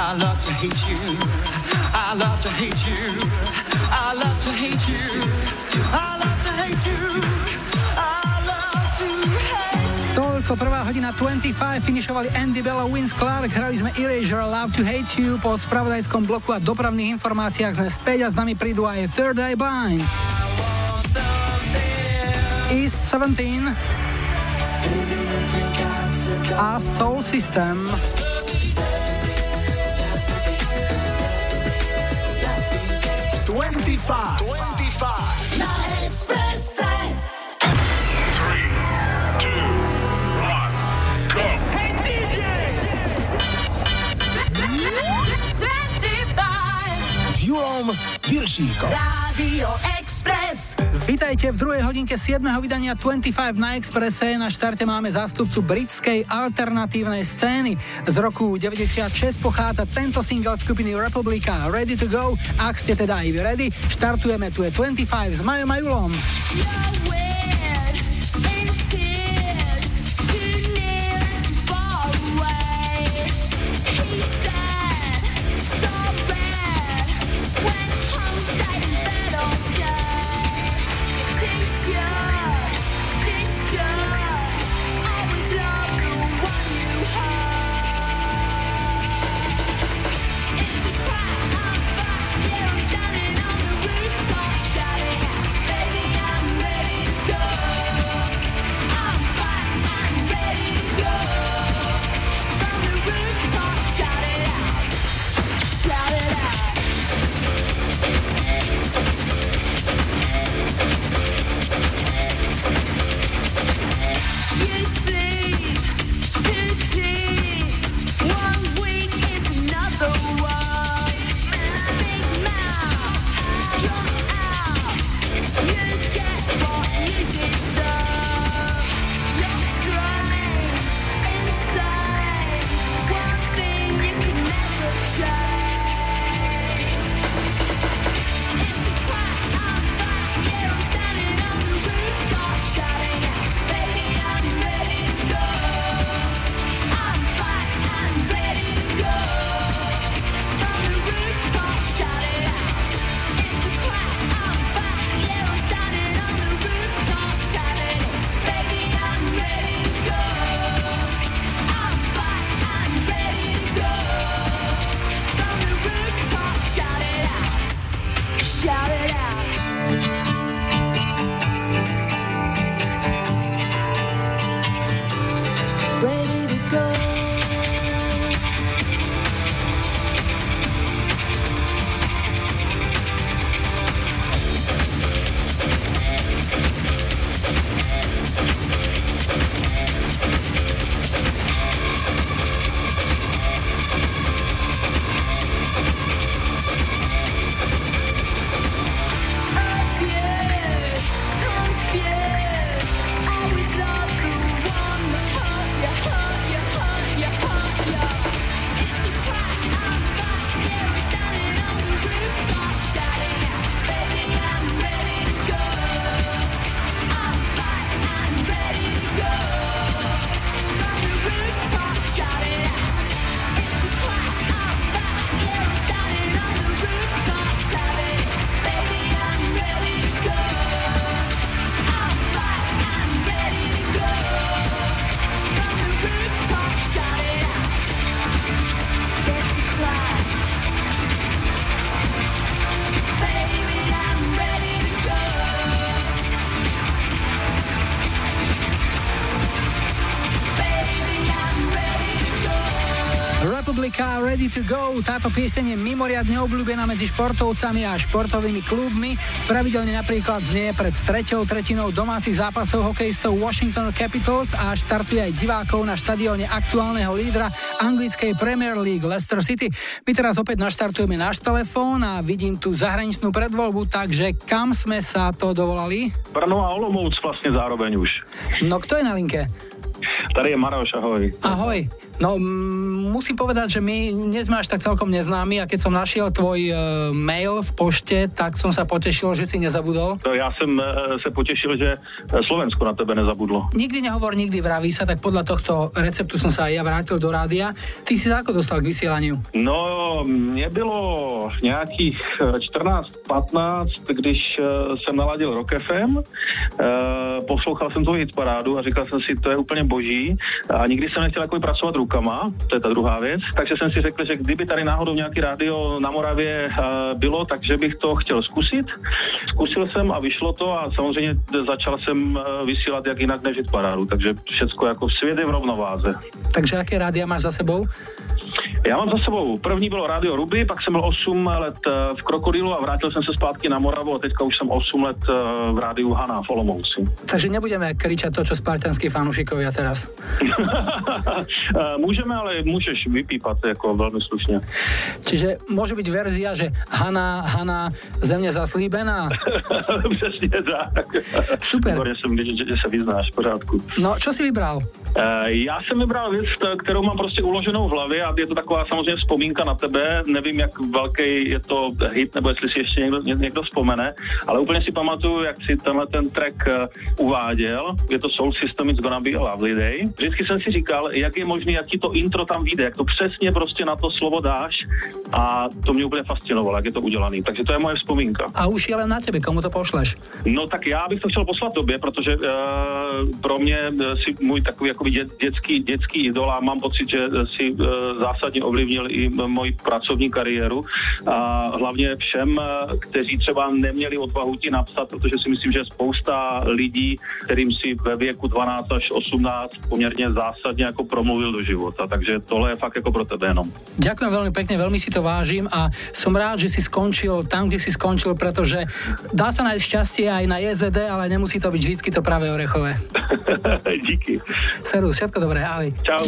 I love to hate you. I love to hate you. I love to hate you. I love to hate you. I love to hate you. Toľko prvá hodina 25, finišovali Andy Bell a Vince Clark, hrali sme Erasure, Love to Hate You, po spravodajskom bloku a dopravných informáciách sme späť a s nami prídu aj Third Eye Blind. East 17 a Soul System. Twenty-five. Na Expresse. 3, 2, 1, go. Hey DJ. 25. S Jurom Piršíkom. Radio Express. Vítajte v druhej hodinke 7. vydania 25 na Expresse. Na štarte máme zástupcu britskej alternatívnej scény. Z roku 96 pochádza tento single skupiny Republika Ready to Go. Ak ste teda i ready, štartujeme, tu je 25 s Majom a Julom. Ready to Go. Táto pieseň je mimoriadne obľúbená medzi športovcami a športovými klubmi. Pravidelne napríklad znie pred treťou tretinou domácich zápasov hokejistov Washington Capitals a štartuje aj divákov na štadióne aktuálneho lídra anglickej Premier League Leicester City. My teraz opäť naštartujeme náš telefón a vidím tu zahraničnú predvoľbu, takže kam sme sa to dovolali? Brno a Olomouc vlastne zároveň už. No kto je na linke? Tady je Maroš, ahoj. Ahoj. No, musím povedať, že my nie sme až tak celkom neznámi a keď som našiel tvoj mail v pošte, tak som sa potešil, že si nezabudol. No, ja som sa potešil, že Slovensko na tebe nezabudlo. Nikdy nehovor, nikdy vraví sa, tak podľa tohto receptu som sa aj ja vrátil do rádia. Ty si sa ako dostal k vysielaniu? No, mne bylo nejakých 14-15, když som naladil Rock FM, poslouchal som tu hitparádu a říkal som si, to je úplne boží a nikdy som nechtěl takový pracovat rukama, to je ta druhá věc, takže jsem si řekl, že kdyby tady náhodou nějaký rádio na Moravě bylo, takže bych to chtěl zkusit. Zkusil jsem a vyšlo to a samozřejmě začal jsem vysílat jak jinak než hitparádu, takže všecko jako svět je v rovnováze. Takže jaké rádia máš za sebou? Já mám za sebou, první bylo Rádio Ruby, pak jsem byl 8 let v Krokodilu a vrátil jsem se zpátky na Moravu a teďka už jsem 8 let v rádiu Hana v Olomouci. Takže nebudeme kričať to, čo spartanskí fanúšikovia teraz. Môžeme, ale môžeš vypípať ako veľmi slušne. Čiže môže byť verzia, že Hana, ze mňa zaslíbená. Presne tak. Super. Dobre, som vidieť, že sa vyznáš, v pořádku. No, čo si vybral? Já jsem vybral věc, kterou mám prostě uloženou v hlavě a je to taková samozřejmě vzpomínka na tebe. Nevím, jak velký je to hit, nebo jestli si ještě někdo vzpomene, ale úplně si pamatuju, jak si tenhle ten track uváděl. Je to Soul System, It's Gonna Be a Lovely Day. Vždycky jsem si říkal, jak je možný, jaký to intro tam vyjde, jak to přesně prostě na to slovo dáš a to mě úplně fascinovalo, jak je to udělaný. Takže to je moje vzpomínka. A už je len na tebe, komu to pošleš? No tak já bych to chtěl poslat tobě, protože pro mě si můj takový detský idol a mám pocit, že si zásadně ovlivnil i moji pracovní kariéru a hlavně všem, kteří třeba neměli odvahu ti napsat, protože si myslím, že spousta lidí, kterým si ve věku 12 až 18 poměrně zásadně jako promluvil do života, takže tohle je fakt jako pro tebe jenom. Ďakujem veľmi pekne, veľmi si to vážim a som rád, že si skončil tam, kde si skončil, pretože dá sa nájsť šťastie aj na JZD, ale nemusí to byť vždycky to práve orechové. Díky. Servus, všetko dobré, ahoj. Čau.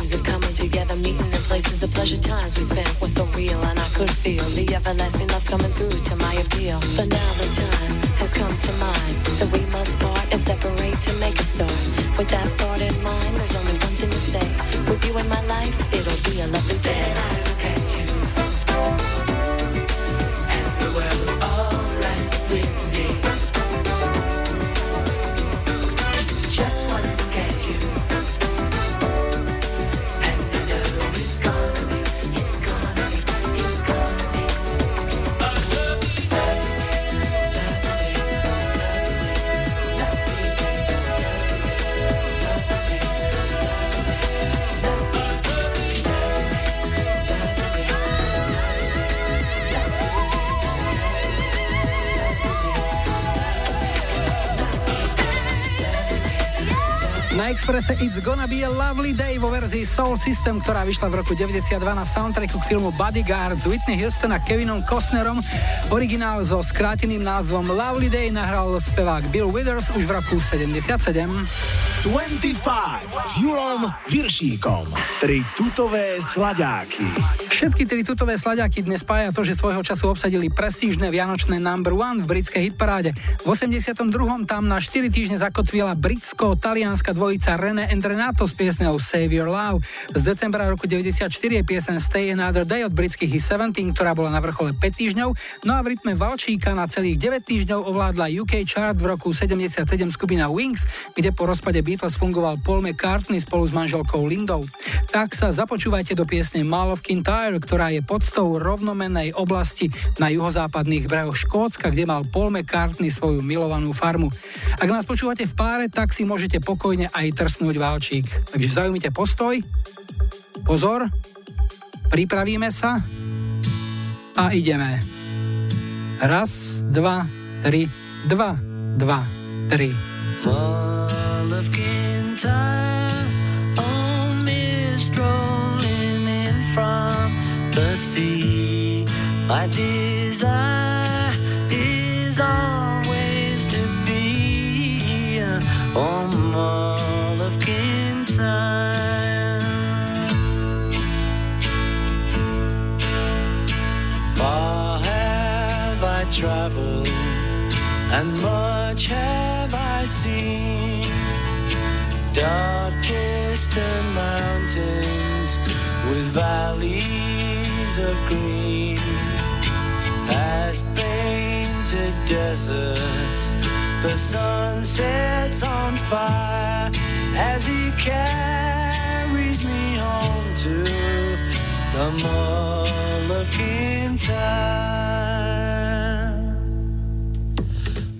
clues of coming together, meeting in places, the pleasure times we spent were so real, and I could feel the everlasting love coming through to my appeal. But now the time has come to mind that we must part and separate to make a start. With that thought in mind, there's only one thing to say. With you in my life, it'll be a lovely day. And I look at you, and the world is all right with me. Just wanna look at you, and I know it's gonna be a lovely day. Na Expresse It's Gonna Be a Lovely Day vo verzii Soul System, ktorá vyšla v roku 92 na soundtracku k filmu Bodyguard s Whitney Houston a Kevinom Costnerom. Originál so skráteným názvom Lovely Day nahral spevák Bill Withers už v roku 77. 25 s Julom Viršíkom. Tri tutové sladáky. Všetky tri tutové sladáky dnes spája to, že svojho času obsadili prestížne vianočné number one v britskej hitparáde. V 82. tam na 4 týždne zakotvila britsko-talianska dvojka René and Renato s piesňou Save Your Love. Z decembra roku 94 je pieseň Stay Another Day od britských He17, ktorá bola na vrchole 5 týždňov, no a v rytme valčíka na celých 9 týždňov ovládla UK chart v roku 77 skupina Wings, kde po rozpade Beatles fungoval Paul McCartney spolu s manželkou Lindou. Tak sa započúvajte do piesne Mall of Kintyre, ktorá je podstou rovnomennej oblasti na juhozápadných brehoch Škótska, kde mal Paul McCartney svoju milovanú farmu. Ak nás počúvate v páre, tak si môžete pokojne aj trsnúť valčík. Takže zaujmite postoj, pozor, pripravíme sa a ideme. Raz, dva, tri, dva, dva, tri. Mall of Kintyre, old mist rolling in from the sea. My desire is always to be on Mall of Kintyre, far have I travelled and much have I seen. Dark distant mountains with valleys of green, past painted deserts. The sun sets on fire as he carries me home to the Mall of Kintyre.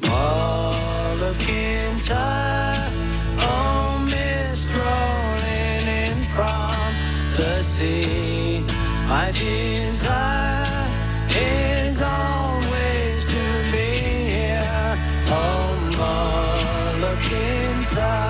Mall of Kintyre, oh mist rolling in from the sea. My desire is always to be here. Oh, Mall of Kintyre.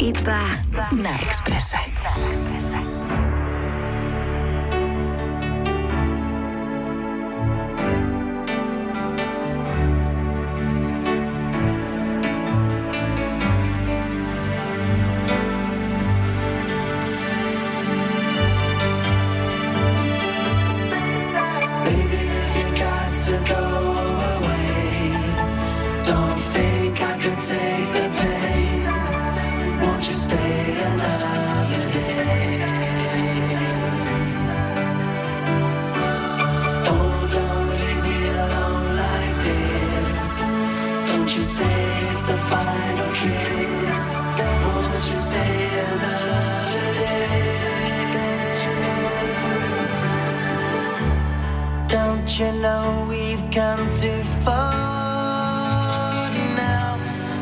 Iba na Expresse. Don't you know we've come too far now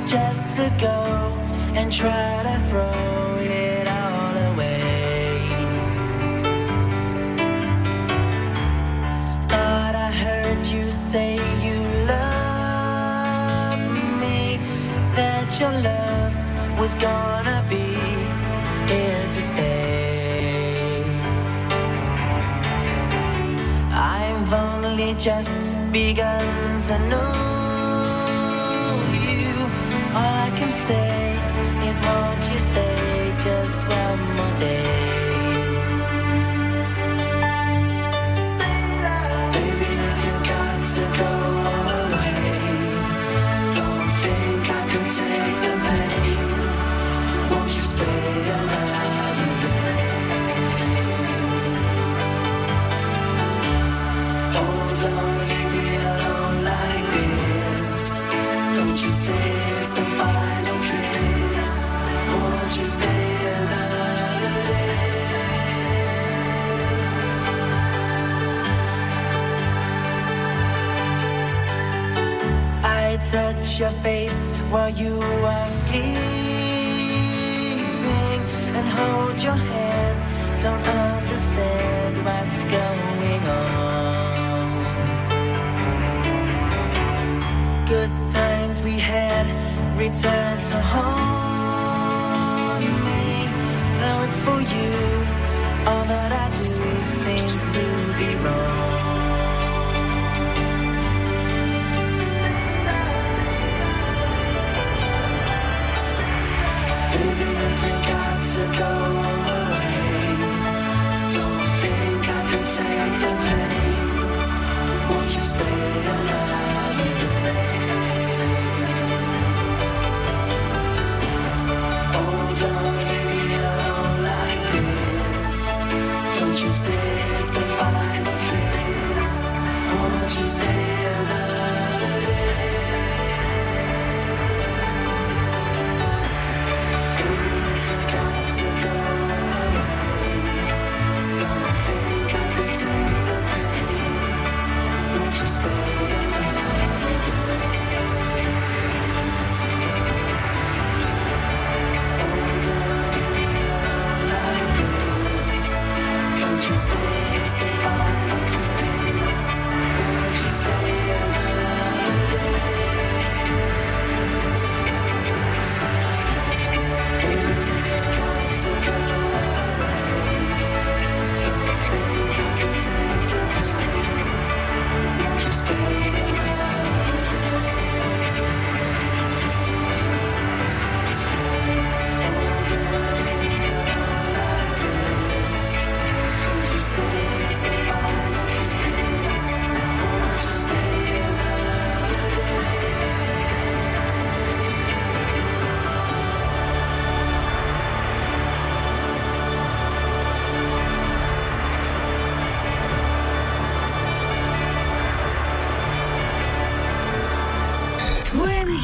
just to go and try to throw it all away? Thought I heard you say you love me, that your love was gonna be here to stay. I've only just begun to know you. All I can say is won't you stay just one more day? Stay now. Baby, if you got to go away, don't think I could take the pain. Won't you stay alive? It's the final kiss. Won't you stay another day? I touch your face while you are sleeping and hold your hand. Don't understand what's going on. Good times we had return to haunt me. Though it's for you, all that I do seems to be wrong. Baby, if we got to go away, don't think I could take the pain. Won't you stay alive? For me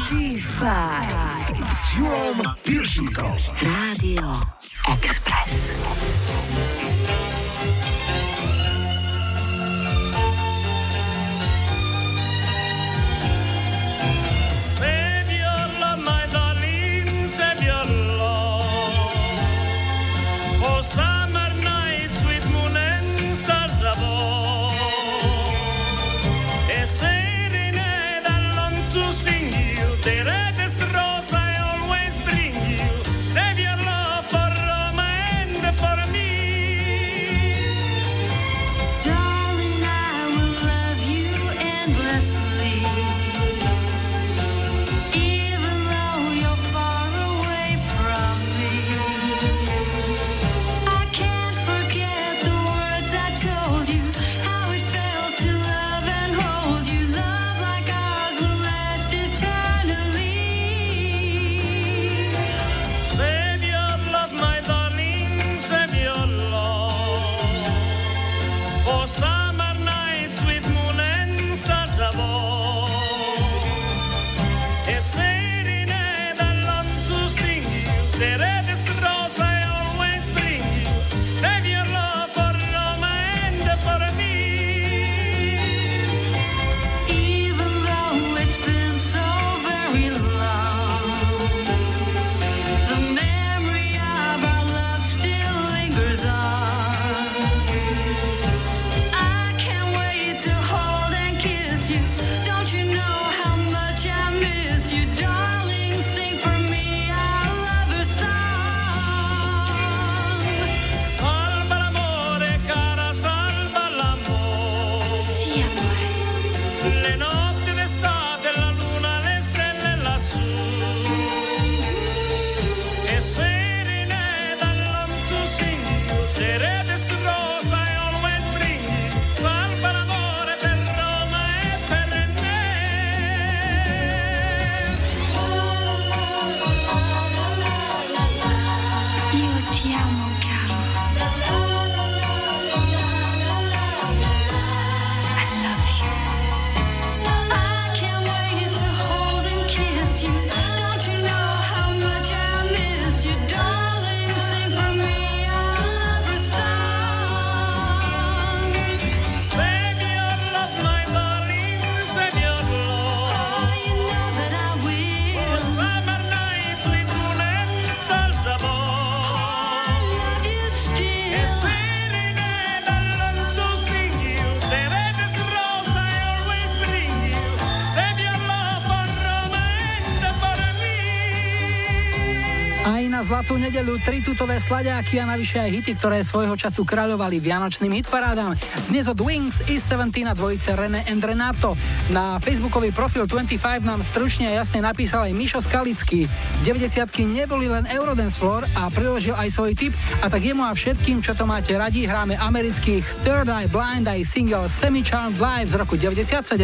zlatú nedeľu, tri tutové sladáky a navyše aj hity, ktoré svojho času kráľovali vianočným hitparádám. Dnes od Wings i 17 na dvojice René and Renato. Na facebookový profil 25 nám stručne a jasne napísal aj Mišo Skalický. 90-ky neboli len Eurodance floor a priložil aj svoj tip, a tak jemu a všetkým, čo to máte radi, hráme amerických Third Eye Blind aj single Semi Charmed Life z roku 97.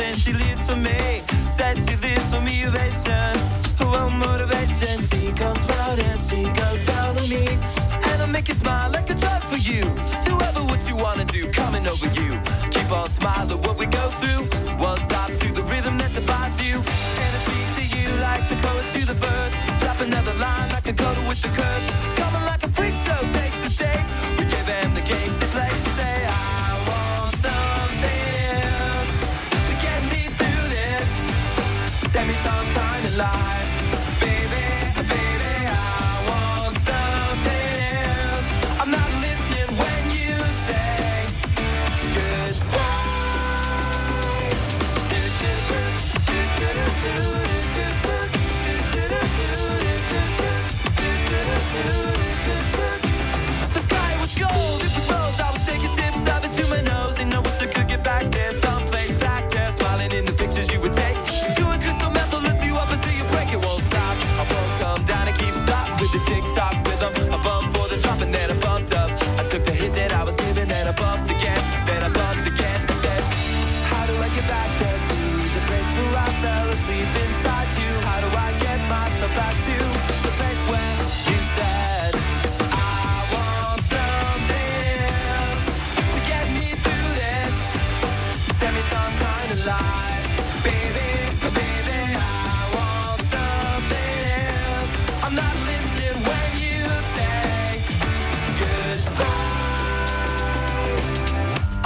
That she lives for me, ovation. Her own motivation. She comes out and she goes down on me, and I make you smile like a drug for you. Do ever what you wanna do, coming over you. Keep on smiling what we go through. One stop to the rhythm that divides you, and I speak to you like the chorus to the verse. Drop another line like a coda with the curse. Coming like a freak show, takes the stage. We give them the game she plays. She say I want something else to get me through this semi-charmed kind of life. Baby, baby, I want something else. I'm not listening when you say goodbye. The sky was gold, it was rose. I was taking sips of it to my nose, and I wish I could get back there, someplace back there, smiling in the pictures you would take. TikTok rhythm, I bumped for the drop and then I bumped up. I took the hit that I was giving and I bumped again, then I bumped again. I said, how do I get back there to the place where I fell asleep inside you? How do I get myself back to the place where you said I want something else to get me through this semi-charmed kind of life, baby, baby, I want something else. I'm not listening.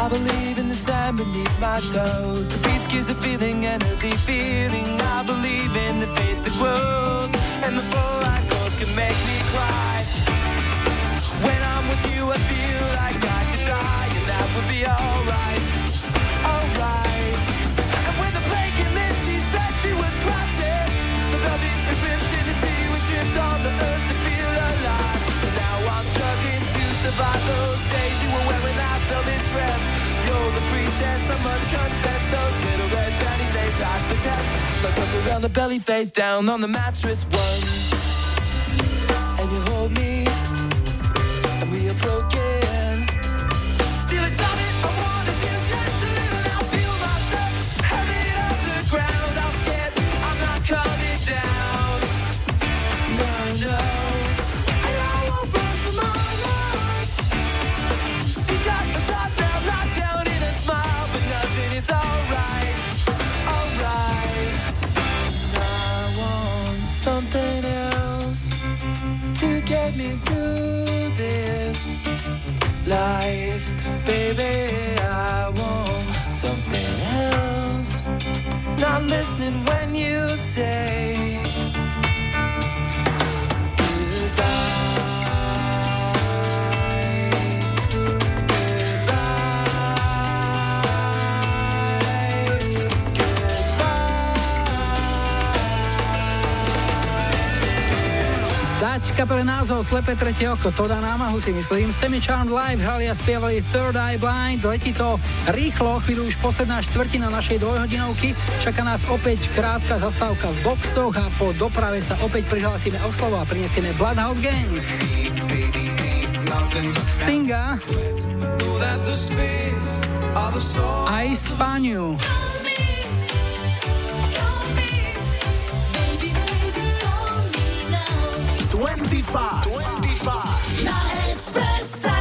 I believe in the sand beneath my toes. The beach gives a feeling, an earthy feeling. I believe in the faith that grows, and the flow I go can make me cry. When I'm with you I feel like I could die, and that would be alright, alright. And when the plague came in, she said she was crossing, but there'll be a glimpse in the sea which ripped all the earth to feel alive. And now I'm struggling to survive those days you were wearing that velvet dress. You're the priestess, I must confess. Those little red panties, they passed the test. Let's up around the belly, face down on the mattress. One, and you hold me, and we are broken. Still it's not it, I wanna do just a little. Now feel myself heavy on the ground. I'm scared, I'm not coming down. No, no. Something else to get me through this life, baby, I want something else. Not listening when you say goodbye. Dať kapele názov Slepé tretie oko, to dá námahu, si myslím. Semi Charmed Life hrali a spievali Third Eye Blind. Letí to rýchlo, chvíľu už posledná štvrtina našej dvojhodinovky. Čaká nás opäť krátka zastávka v boxoch a po doprave sa opäť prihlásime o slovo a prinesieme Bloodhound Gang. Stinga a Ispaniu. La Expressa.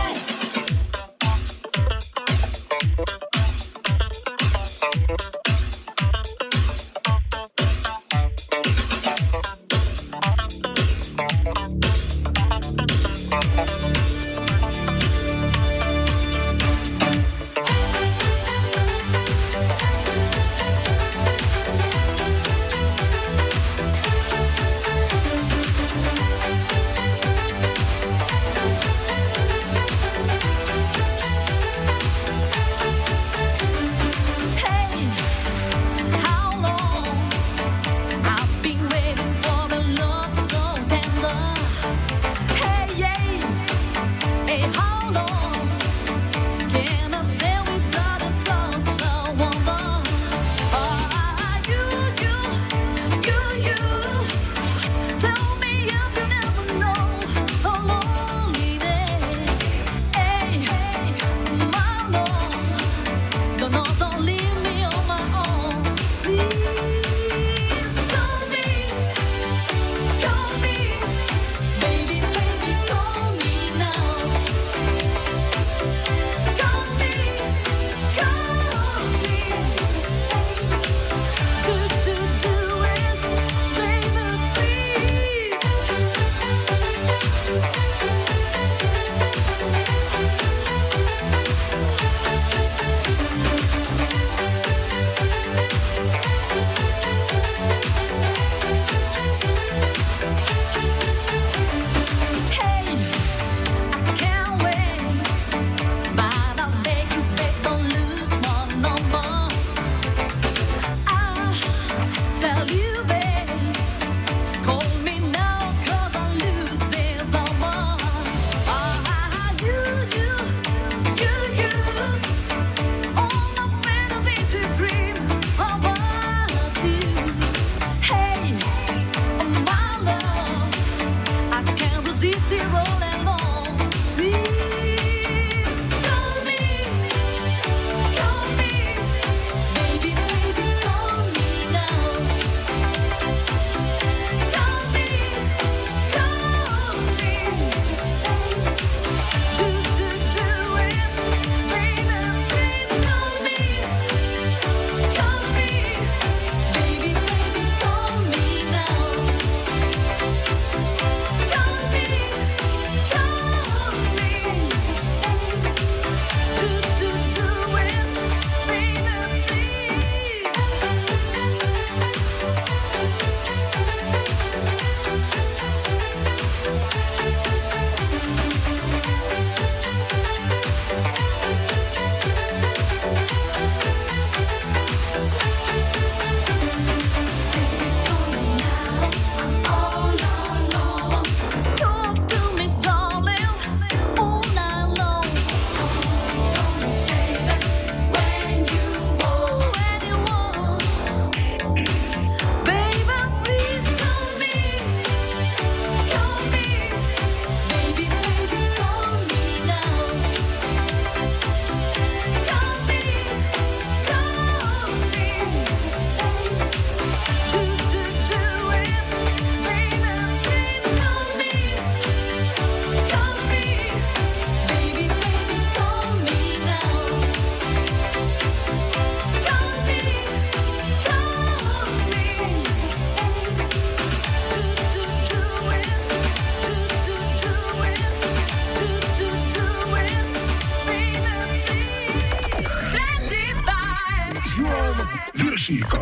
Taxíkom.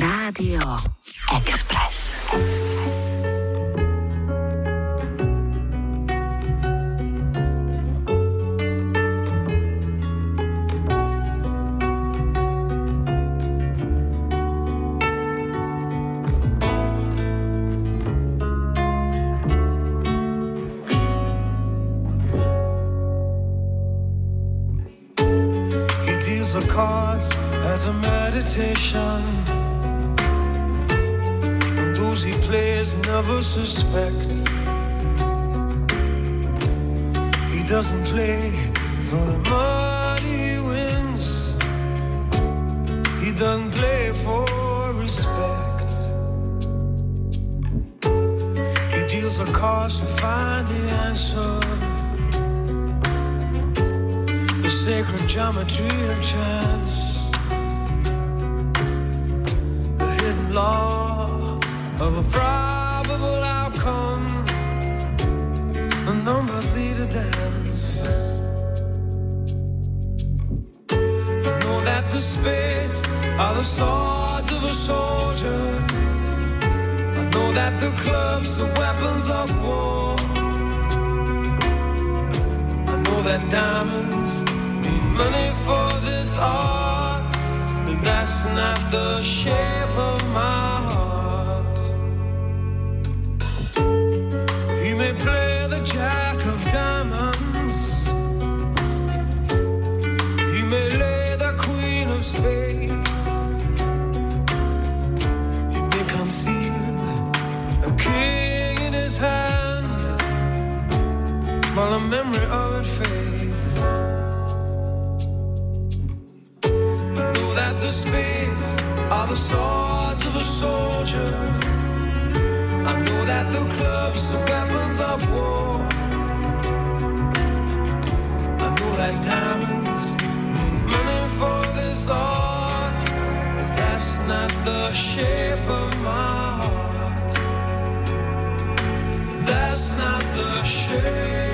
Rádio Express. As a meditation, and those he plays never suspect. He doesn't play for the money he wins. He doesn't play for respect. He deals the cards to find the answer. Sacred geometry of chance, the hidden law of a probable outcome, the numbers lead a dance. You know that the spades are the swords of a soldier. I know that the clubs are weapons of war. I know that diamonds money for this art, but that's not the shape of my heart. He may play the jack of diamonds, he may lay the queen of spades, he may conceal a king in his hand, while a memory of it fades. The spades are the swords of a soldier. I know that the clubs are weapons of war. I know that diamonds need money for this art, but that's not the shape of my heart. That's not the shape of my heart.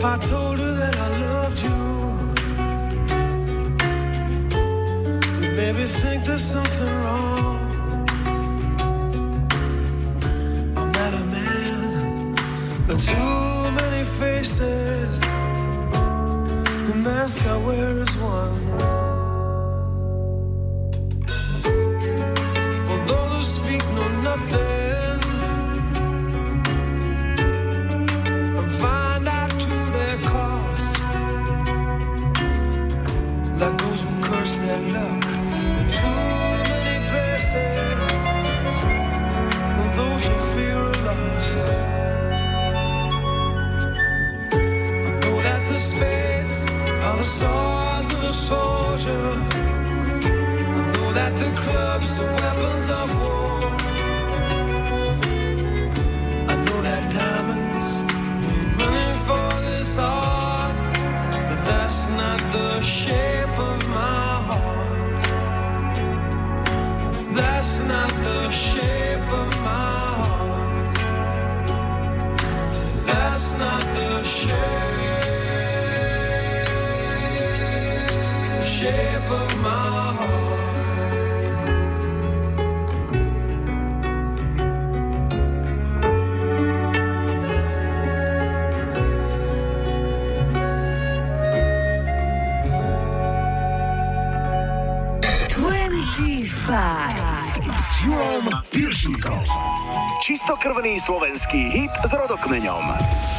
If I told her that I loved you, you maybe think there's something wrong. I'm not a man with too many faces. The mask I wear is one. For those who speak know nothing. Look, too many places for those who fear are lost. I know that the spades are the swords of a soldier. I know that the clubs are weapons of war. I know that diamonds need money for this art, but that's not the shape of my. That's not the shape of my heart. That's not the shape of my heart. 25 s Júlom Piršníkom. čistokrvný slovenský hit s rodokmeňom.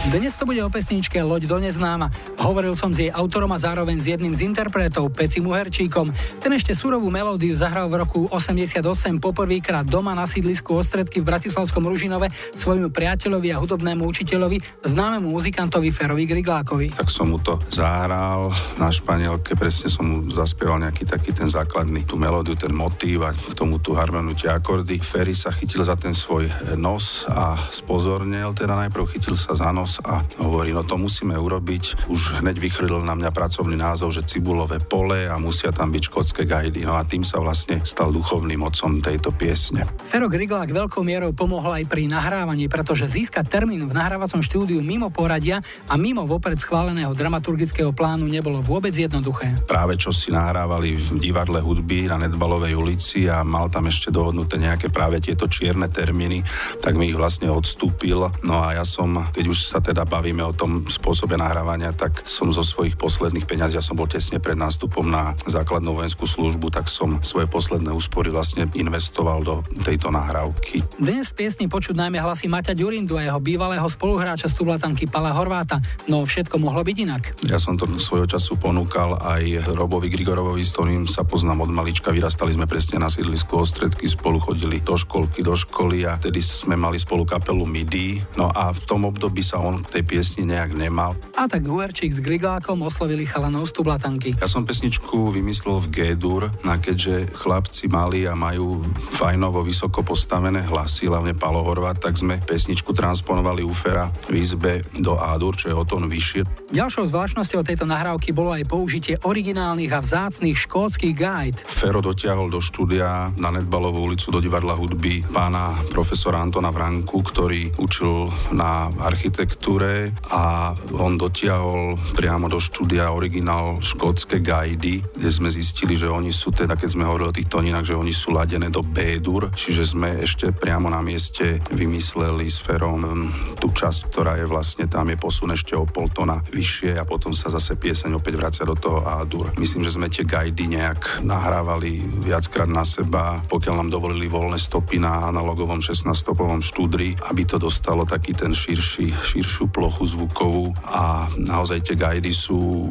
Dnes to bude o pesničke Loď do neznáma. Hovoril som s jej autorom a zároveň s jedným z interpretov, Pecim Uherčíkom. Ten ešte surovú melódiu zahral v roku 88 poprvýkrát doma na sídlisku Ostredky v bratislavskom Ružinove svojmu priateľovi a hudobnému učiteľovi, známemu muzikantovi Ferovi Griglákovi. Tak som mu to zahral na španielke, presne som mu zaspieval nejaký taký ten základný, tú melódiu, ten motív a k tomu tú harmoniu, tie akordy. Ferry sa chytil za ten svoj nos a spozornil, teda najprv chytil sa za nos a hovorí, no to musíme urobiť. Už hneď vychrlil na mňa pracovný názov, že cibulové pole a musia tam byť škótske gajdy. No a tým sa vlastne stal duchovným otcom tejto piesne. Fero Griglák veľkou mierou pomohol aj pri nahrávaní, pretože získať termín v nahrávacom štúdiu mimo poradia a mimo vopred schváleného dramaturgického plánu nebolo vôbec jednoduché. Práve čo si nahrávali v divadle hudby na Nedbalovej ulici a mal tam ešte dohodnuté nejaké práve tieto čierne termíny, tak mi ich vlastne odstúpil. No a ja som, keď už sa teda bavíme o tom spôsobe nahrávania, tak som zo svojich posledných peňazí, ja som bol tesne pred nástupom na základnú vojenskú službu, tak som svoje posledné úspory vlastne investoval do tejto nahrávky. Dnes v piesni počuť najmä hlasy Maťa Ďurindu a jeho bývalého spoluhráča z tublatanky Pala Horváta, no všetko mohlo byť inak. Ja som to svojho času ponúkal aj Robovi Grigorovovi, s ktorým sa poznám od malička, vyrastali sme presne na sídlisku Ostredky, spolu chodili do školky, do školy a tedy sme mali spolu kapelu Midi. No a v tom období sa on k tej piesni nejak nemal. A tak Huerčík s Griglákom oslovili chalanov z tublatanky. Ja som pesničku vymyslel v G-dur, a keďže chlapci mali a majú fajnovo vysoko postavené hlasy, hlavne Palo Horvát, tak sme pesničku transponovali u Fera v izbe do A-dur, čo je o tón vyššie. Ďalšou zvláštnosťou tejto nahrávky bolo aj použitie originálnych a vzácnych škótskych gájd. Fero dotiahol do štúdia na Nedbalovú ulicu do divadla hudby pána profesora Antona Vranku, ktorý učil na architektúre, a on dotiahol priamo do štúdia originál škótske gajdy, kde sme zistili, že oni sú teda, keď sme hovorili o tých tóninách, že oni sú ladené do B-dur, čiže sme ešte priamo na mieste vymysleli s Ferom tú časť, ktorá je vlastne tam, je posun ešte o pol tóna vyššie a potom sa zase pieseň opäť vracia do toho A-dur. Myslím, že sme tie gajdy nejak nahrávali viackrát na seba, pokiaľ nám dovolili voľné stopy na analogovom 16-stopovom štúdri, aby to dostalo taký ten širšiu plochu zvukovú, a naozaj tie gajdy sú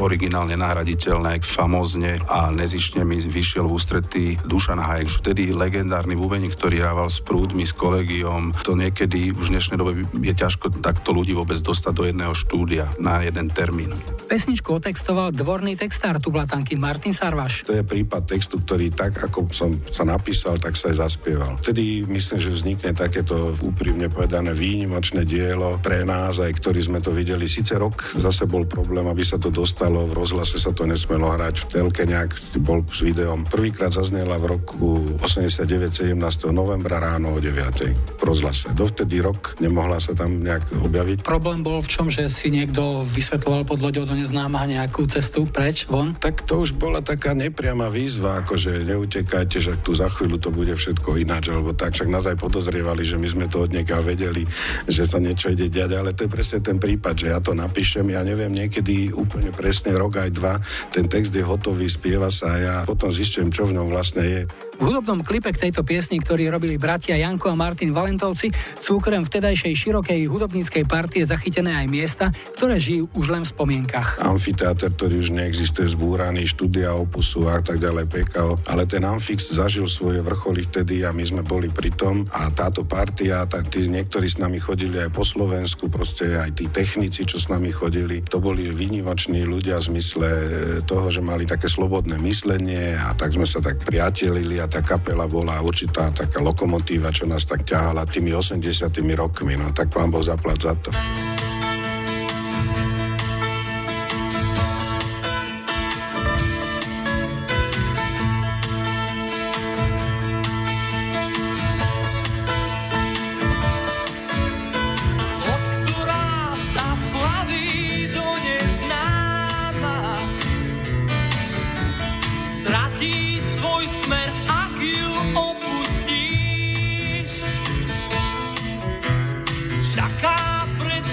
originálne nahraditeľné, famózne a nezištne mi vyšiel v ústretí Dušan Hajek, už vtedy legendárny bubeník, ktorý hrával s Prúdmi, s Kolegiom. To niekedy už v dnešnej dobe je ťažko takto ľudí vôbec dostať do jedného štúdia na jeden termín. Pesničku otextoval dvorný textár tublatanky Martin Sarvaš. To je prípad textu, ktorý tak, ako som sa napísal, tak sa aj zaspieval. Vtedy myslím, že vznikne takéto úprimne povedané výnimočné dielo pre nás, aj ktorí sme to videli. Sice rok zase bol problém, aby sa to dostalo, v rozhlase sa to nesmelo hrať, v telke nejak bol s videom. Prvýkrát zaznela v roku 89, 17. novembra ráno o 9. v rozhlase. Dovtedy rok nemohla sa tam nejak objaviť. Problém bol v čom, že si niekto vysvetloval pod loďou do neznáma nejakú cestu preč von? Tak to už bola taká nepriama výzva, akože neutekajte, že tu za chvíľu to bude všetko ináč, alebo tak, však nás aj podozrievali, že my sme to odniekal vedeli, že sa niečo ide diať, ale to je presne ten prípad, že ja to napíšem, ja neviem niekedy úplne presne rok aj dva, ten text je hotový, spieva sa a ja potom zistím, čo v ňom vlastne je. V hudobnom klipe k tejto piesni, ktorý robili bratia Janko a Martin Valentovci, sú okrem vtedajšej širokej hudobníckej partie zachytené aj miesta, ktoré žijú už len v spomienkach. Amfiteáter, ktorý už neexistuje, zbúraný, štúdia Opusu a tak ďalej, PKO, ale ten Amfix zažil svoje vrcholy vtedy a my sme boli pri tom, a táto partia, niektorí s nami chodili aj po Slovensku, proste aj tí technici, čo s nami chodili, to boli výnimoční ľudia v zmysle toho, že mali také slobodné myslenie, a tak sme sa tak priatelili. Tá kapela bola určitá taká lokomotíva, čo nás tak ťahala tými 80-tými rokmi, no tak vám bol zaplat za to. Čaká pred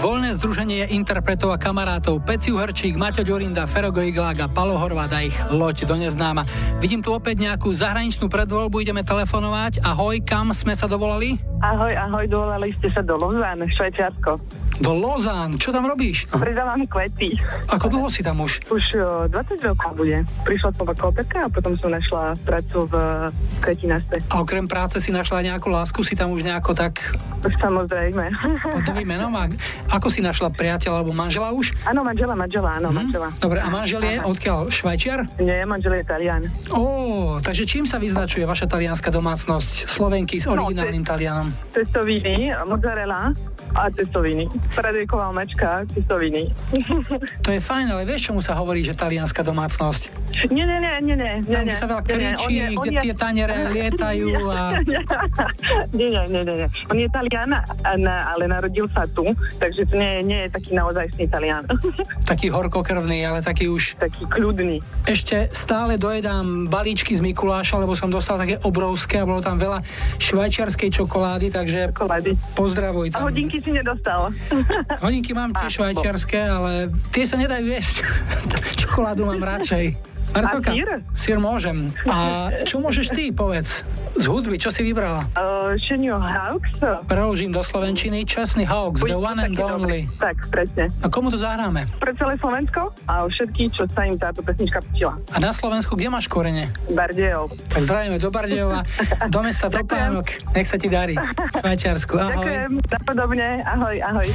Voľné združenie interpretov a kamarátov Peciu Hrčík, Maťo Ďurinda, Fero Iglák a Palo Horváth a ich Loď do neznáma. Vidím tu opäť nejakú zahraničnú predvoľbu, ideme telefonovať. Ahoj, kam sme sa dovolali? Ahoj, dovolali ste sa do Lausanne, Švajčiarsko. Do Lausanne, čo tam robíš? Predávam kvety. Ako dlho si tam už? Už 20 rokov bude. Prišla som ako operka a potom som našla prácu v kvetinárstve. A okrem práce si našla nejakú lásku, si tam už nejako tak... Samozrejme. Pod novým menom a... Ako si našla priateľa alebo manžela už? Áno, manžela. Dobre, a manžel je odkiaľ? Švajčiar? Nie, manžel je Talian. Takže čím sa vyznačuje vaša talianská domácnosť? Slovenky s originálnym Talianom? Cestoviny, mozzarella a cestoviny. Predieková mačka, cestoviny. To je fajn, ale vieš, čomu sa hovorí, že talianská domácnosť? Nie. Tam sa veľa kričí, kde tie tanere lietajú a... Nie. On je Talian, ale narodil sa tu, takže to nie je taký naozajstný Talian. Taký horkokrvný, ale taký už... Taký kľudný. Ešte stále dojedám balíčky z Mikuláša, lebo som dostal také obrovské a bolo tam veľa švajčiarskej čokolády, takže pozdravuj tam. A hodinky si nedostal. Hodinky mám tie švajčiarske, ale tie sa nedajú jesť. Čokoládu mám radšej. Marcelka, sír môžem. A čo môžeš ty, povedz? Z hudby, čo si vybrala? Šeniu Hawks. Preložím do slovenčiny. Časný Hawks, the one and only. Dobrý. Tak, presne. A komu to zahráme? Pre celé Slovensko a všetky, čo sa im táto pesnička ptila. A na Slovensku, kde máš korene? Bardejov. Tak zdravíme do Bardejova, do mesta Topánok. Nech sa ti darí. Švajčiarsku, ahoj. Ďakujem, napodobne. Ahoj.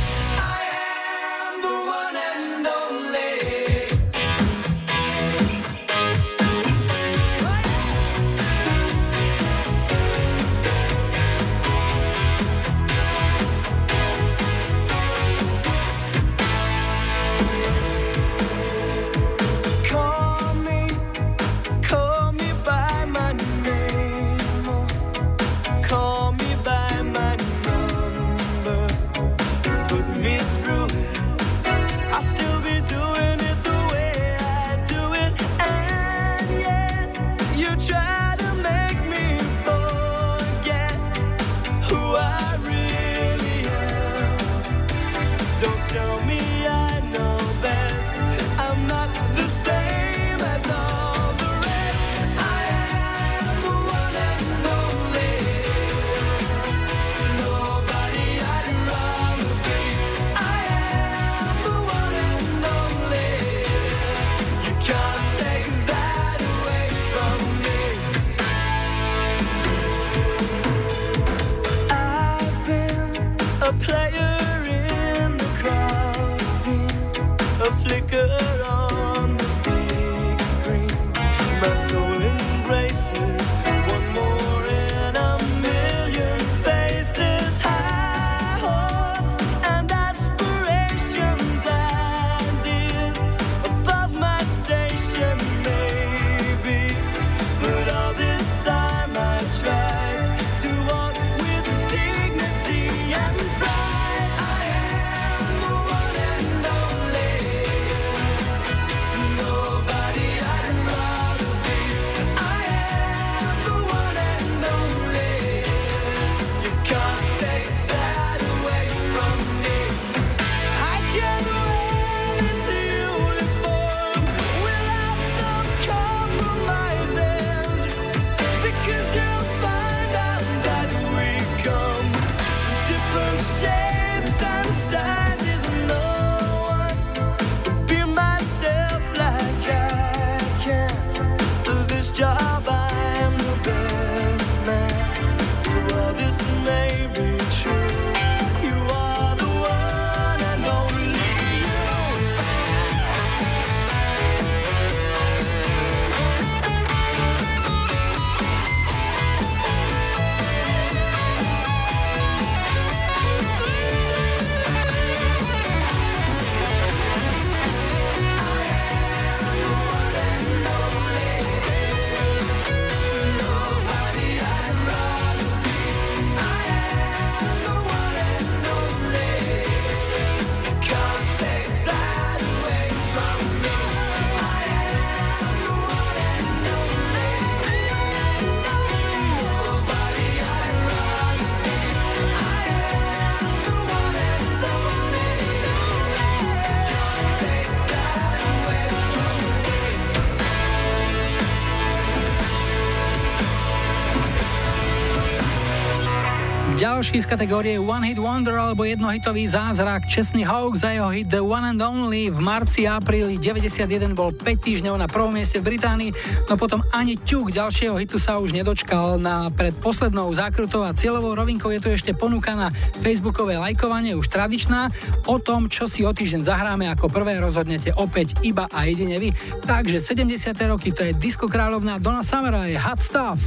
ďalší z kategórie One Hit Wonder alebo jednohitový zázrak. Chesney Hawkes a jeho hit The One and Only v marci a apríli 91 bol 5 týždňov na prvom mieste v Británii, no potom ani ťuk ďalšieho hitu sa už nedočkal. Na predposlednou zákrutou a cieľovou rovinkou je tu ešte ponúka na facebookové lajkovanie, už tradičná. O tom, čo si o týždeň zahráme ako prvé, rozhodnete opäť iba a jedine vy. Takže 70. roky, to je disco kráľovná Donna Summer a je Hot Stuff.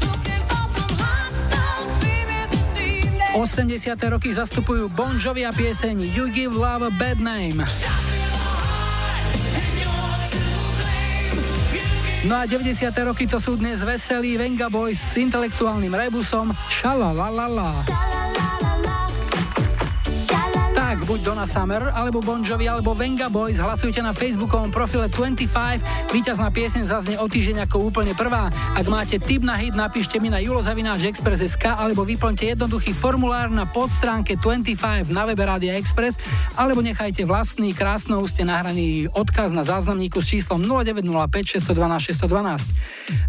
80. roky zastupujú Bon Jovi a pieseň You Give Love a Bad Name. No a 90. roky, to sú dnes veselí Venga Boys s intelektuálnym rebusom Šalalalala. Tak, buď Donna Summer, alebo Bon Jovi, alebo Venga Boys, hlasujte na facebookovom profile 25. Víťazná pieseň zaznie o týždeň ako úplne prvá. Ak máte tip na hit, napíšte mi na julo@express.sk alebo vyplňte jednoduchý formulár na podstránke 25 na webe Rádia Express, alebo nechajte vlastný krásnou ste nahraný odkaz na záznamníku s číslom 0905 612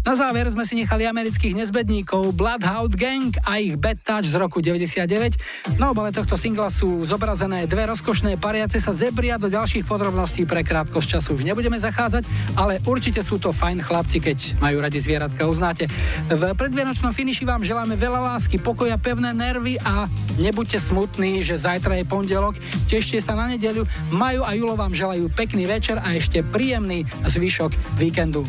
612. Na záver sme si nechali amerických nezbedníkov Bloodhound Gang a ich Bad Touch z roku 99. Na obale tohto singla sú zobrazené dve rozkošné pariace sa zebria. Do ďalších podrobností pre krátkosť času už nebudeme zachádzať, ale určite sú to fajn chlapci, keď majú radi zvieratka, uznáte. V predvianočnom finiši vám želáme veľa lásky, pokoja, pevné nervy a nebuďte smutní, že zajtra je pondelok. Tešte sa na nedeľu. Maju a Julo vám želajú pekný večer a ešte príjemný zvyšok víkendu.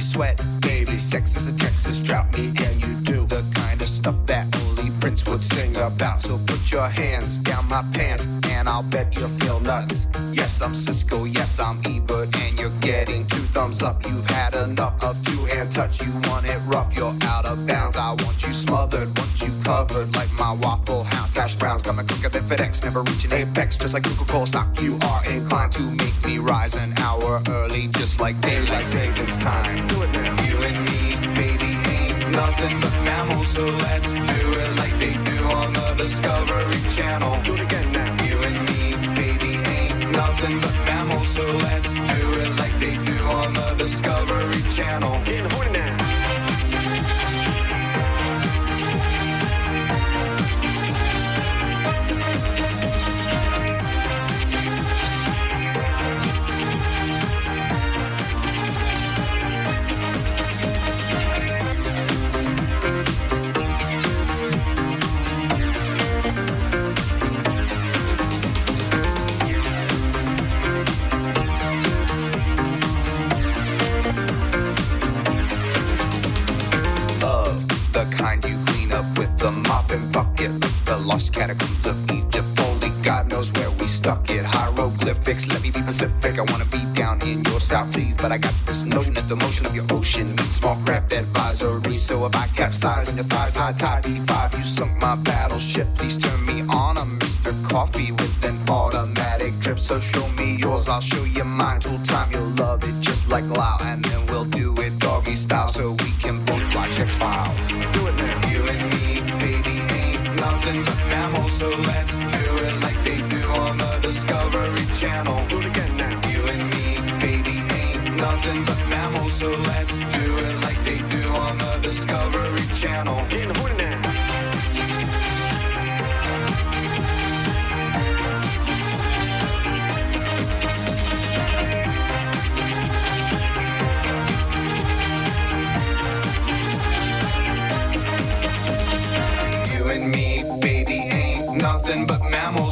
Sweat, baby, sex is a Texas drought, me and you do the kind of stuff that only Prince would sing about. So put your hands down my pants, and I'll bet you'll feel nuts. Yes, I'm Cisco, yes, I'm Ebert, and you're getting two thumbs up. You've had enough of two-hand touch, you want it rough, you're out of bounds. I want you smothered, want you covered, like my Waffle House hash browns. Coming quicker than FedEx, never reaching apex, just like Coca-Cola stock. You are inclined to make me rise an hour early, just like daylight savings time. You and me, baby, ain't nothing but mammals, so let's do it like they do on the Discovery Channel. Do it again now. You and me, baby, ain't nothing but mammals, so let's do it like they do on the Discovery Channel. Get horny now. Lost catacombs of Egypt, only God knows where we stuck it. Hieroglyphics, let me be Pacific. I wanna be down in your South Seas, but I got this notion that the motion of your ocean means small craft advisory. So if I capsize on your thighs, high tide B5, you sunk my battleship. Please turn me on, I'm Mr. Coffee with an automatic drip. So show me yours, I'll show you mine. Till time you'll love it just like Lyle, and then we'll do it doggy style so we can both watch X-Files. Do it now. You and me, baby. Nothing but mammals, so let's do it like they do on the Discovery Channel. Do it again now. You and me, baby, ain't nothing but mammals, so let's do it like they do on the Discovery Channel. Getting horny now. Me, baby, ain't nothing but mammals,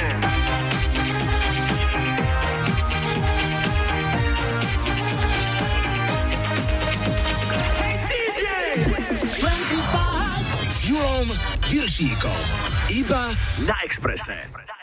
now. Hey DJ! 25 s Julom Viršíkom. Iba na Expresse.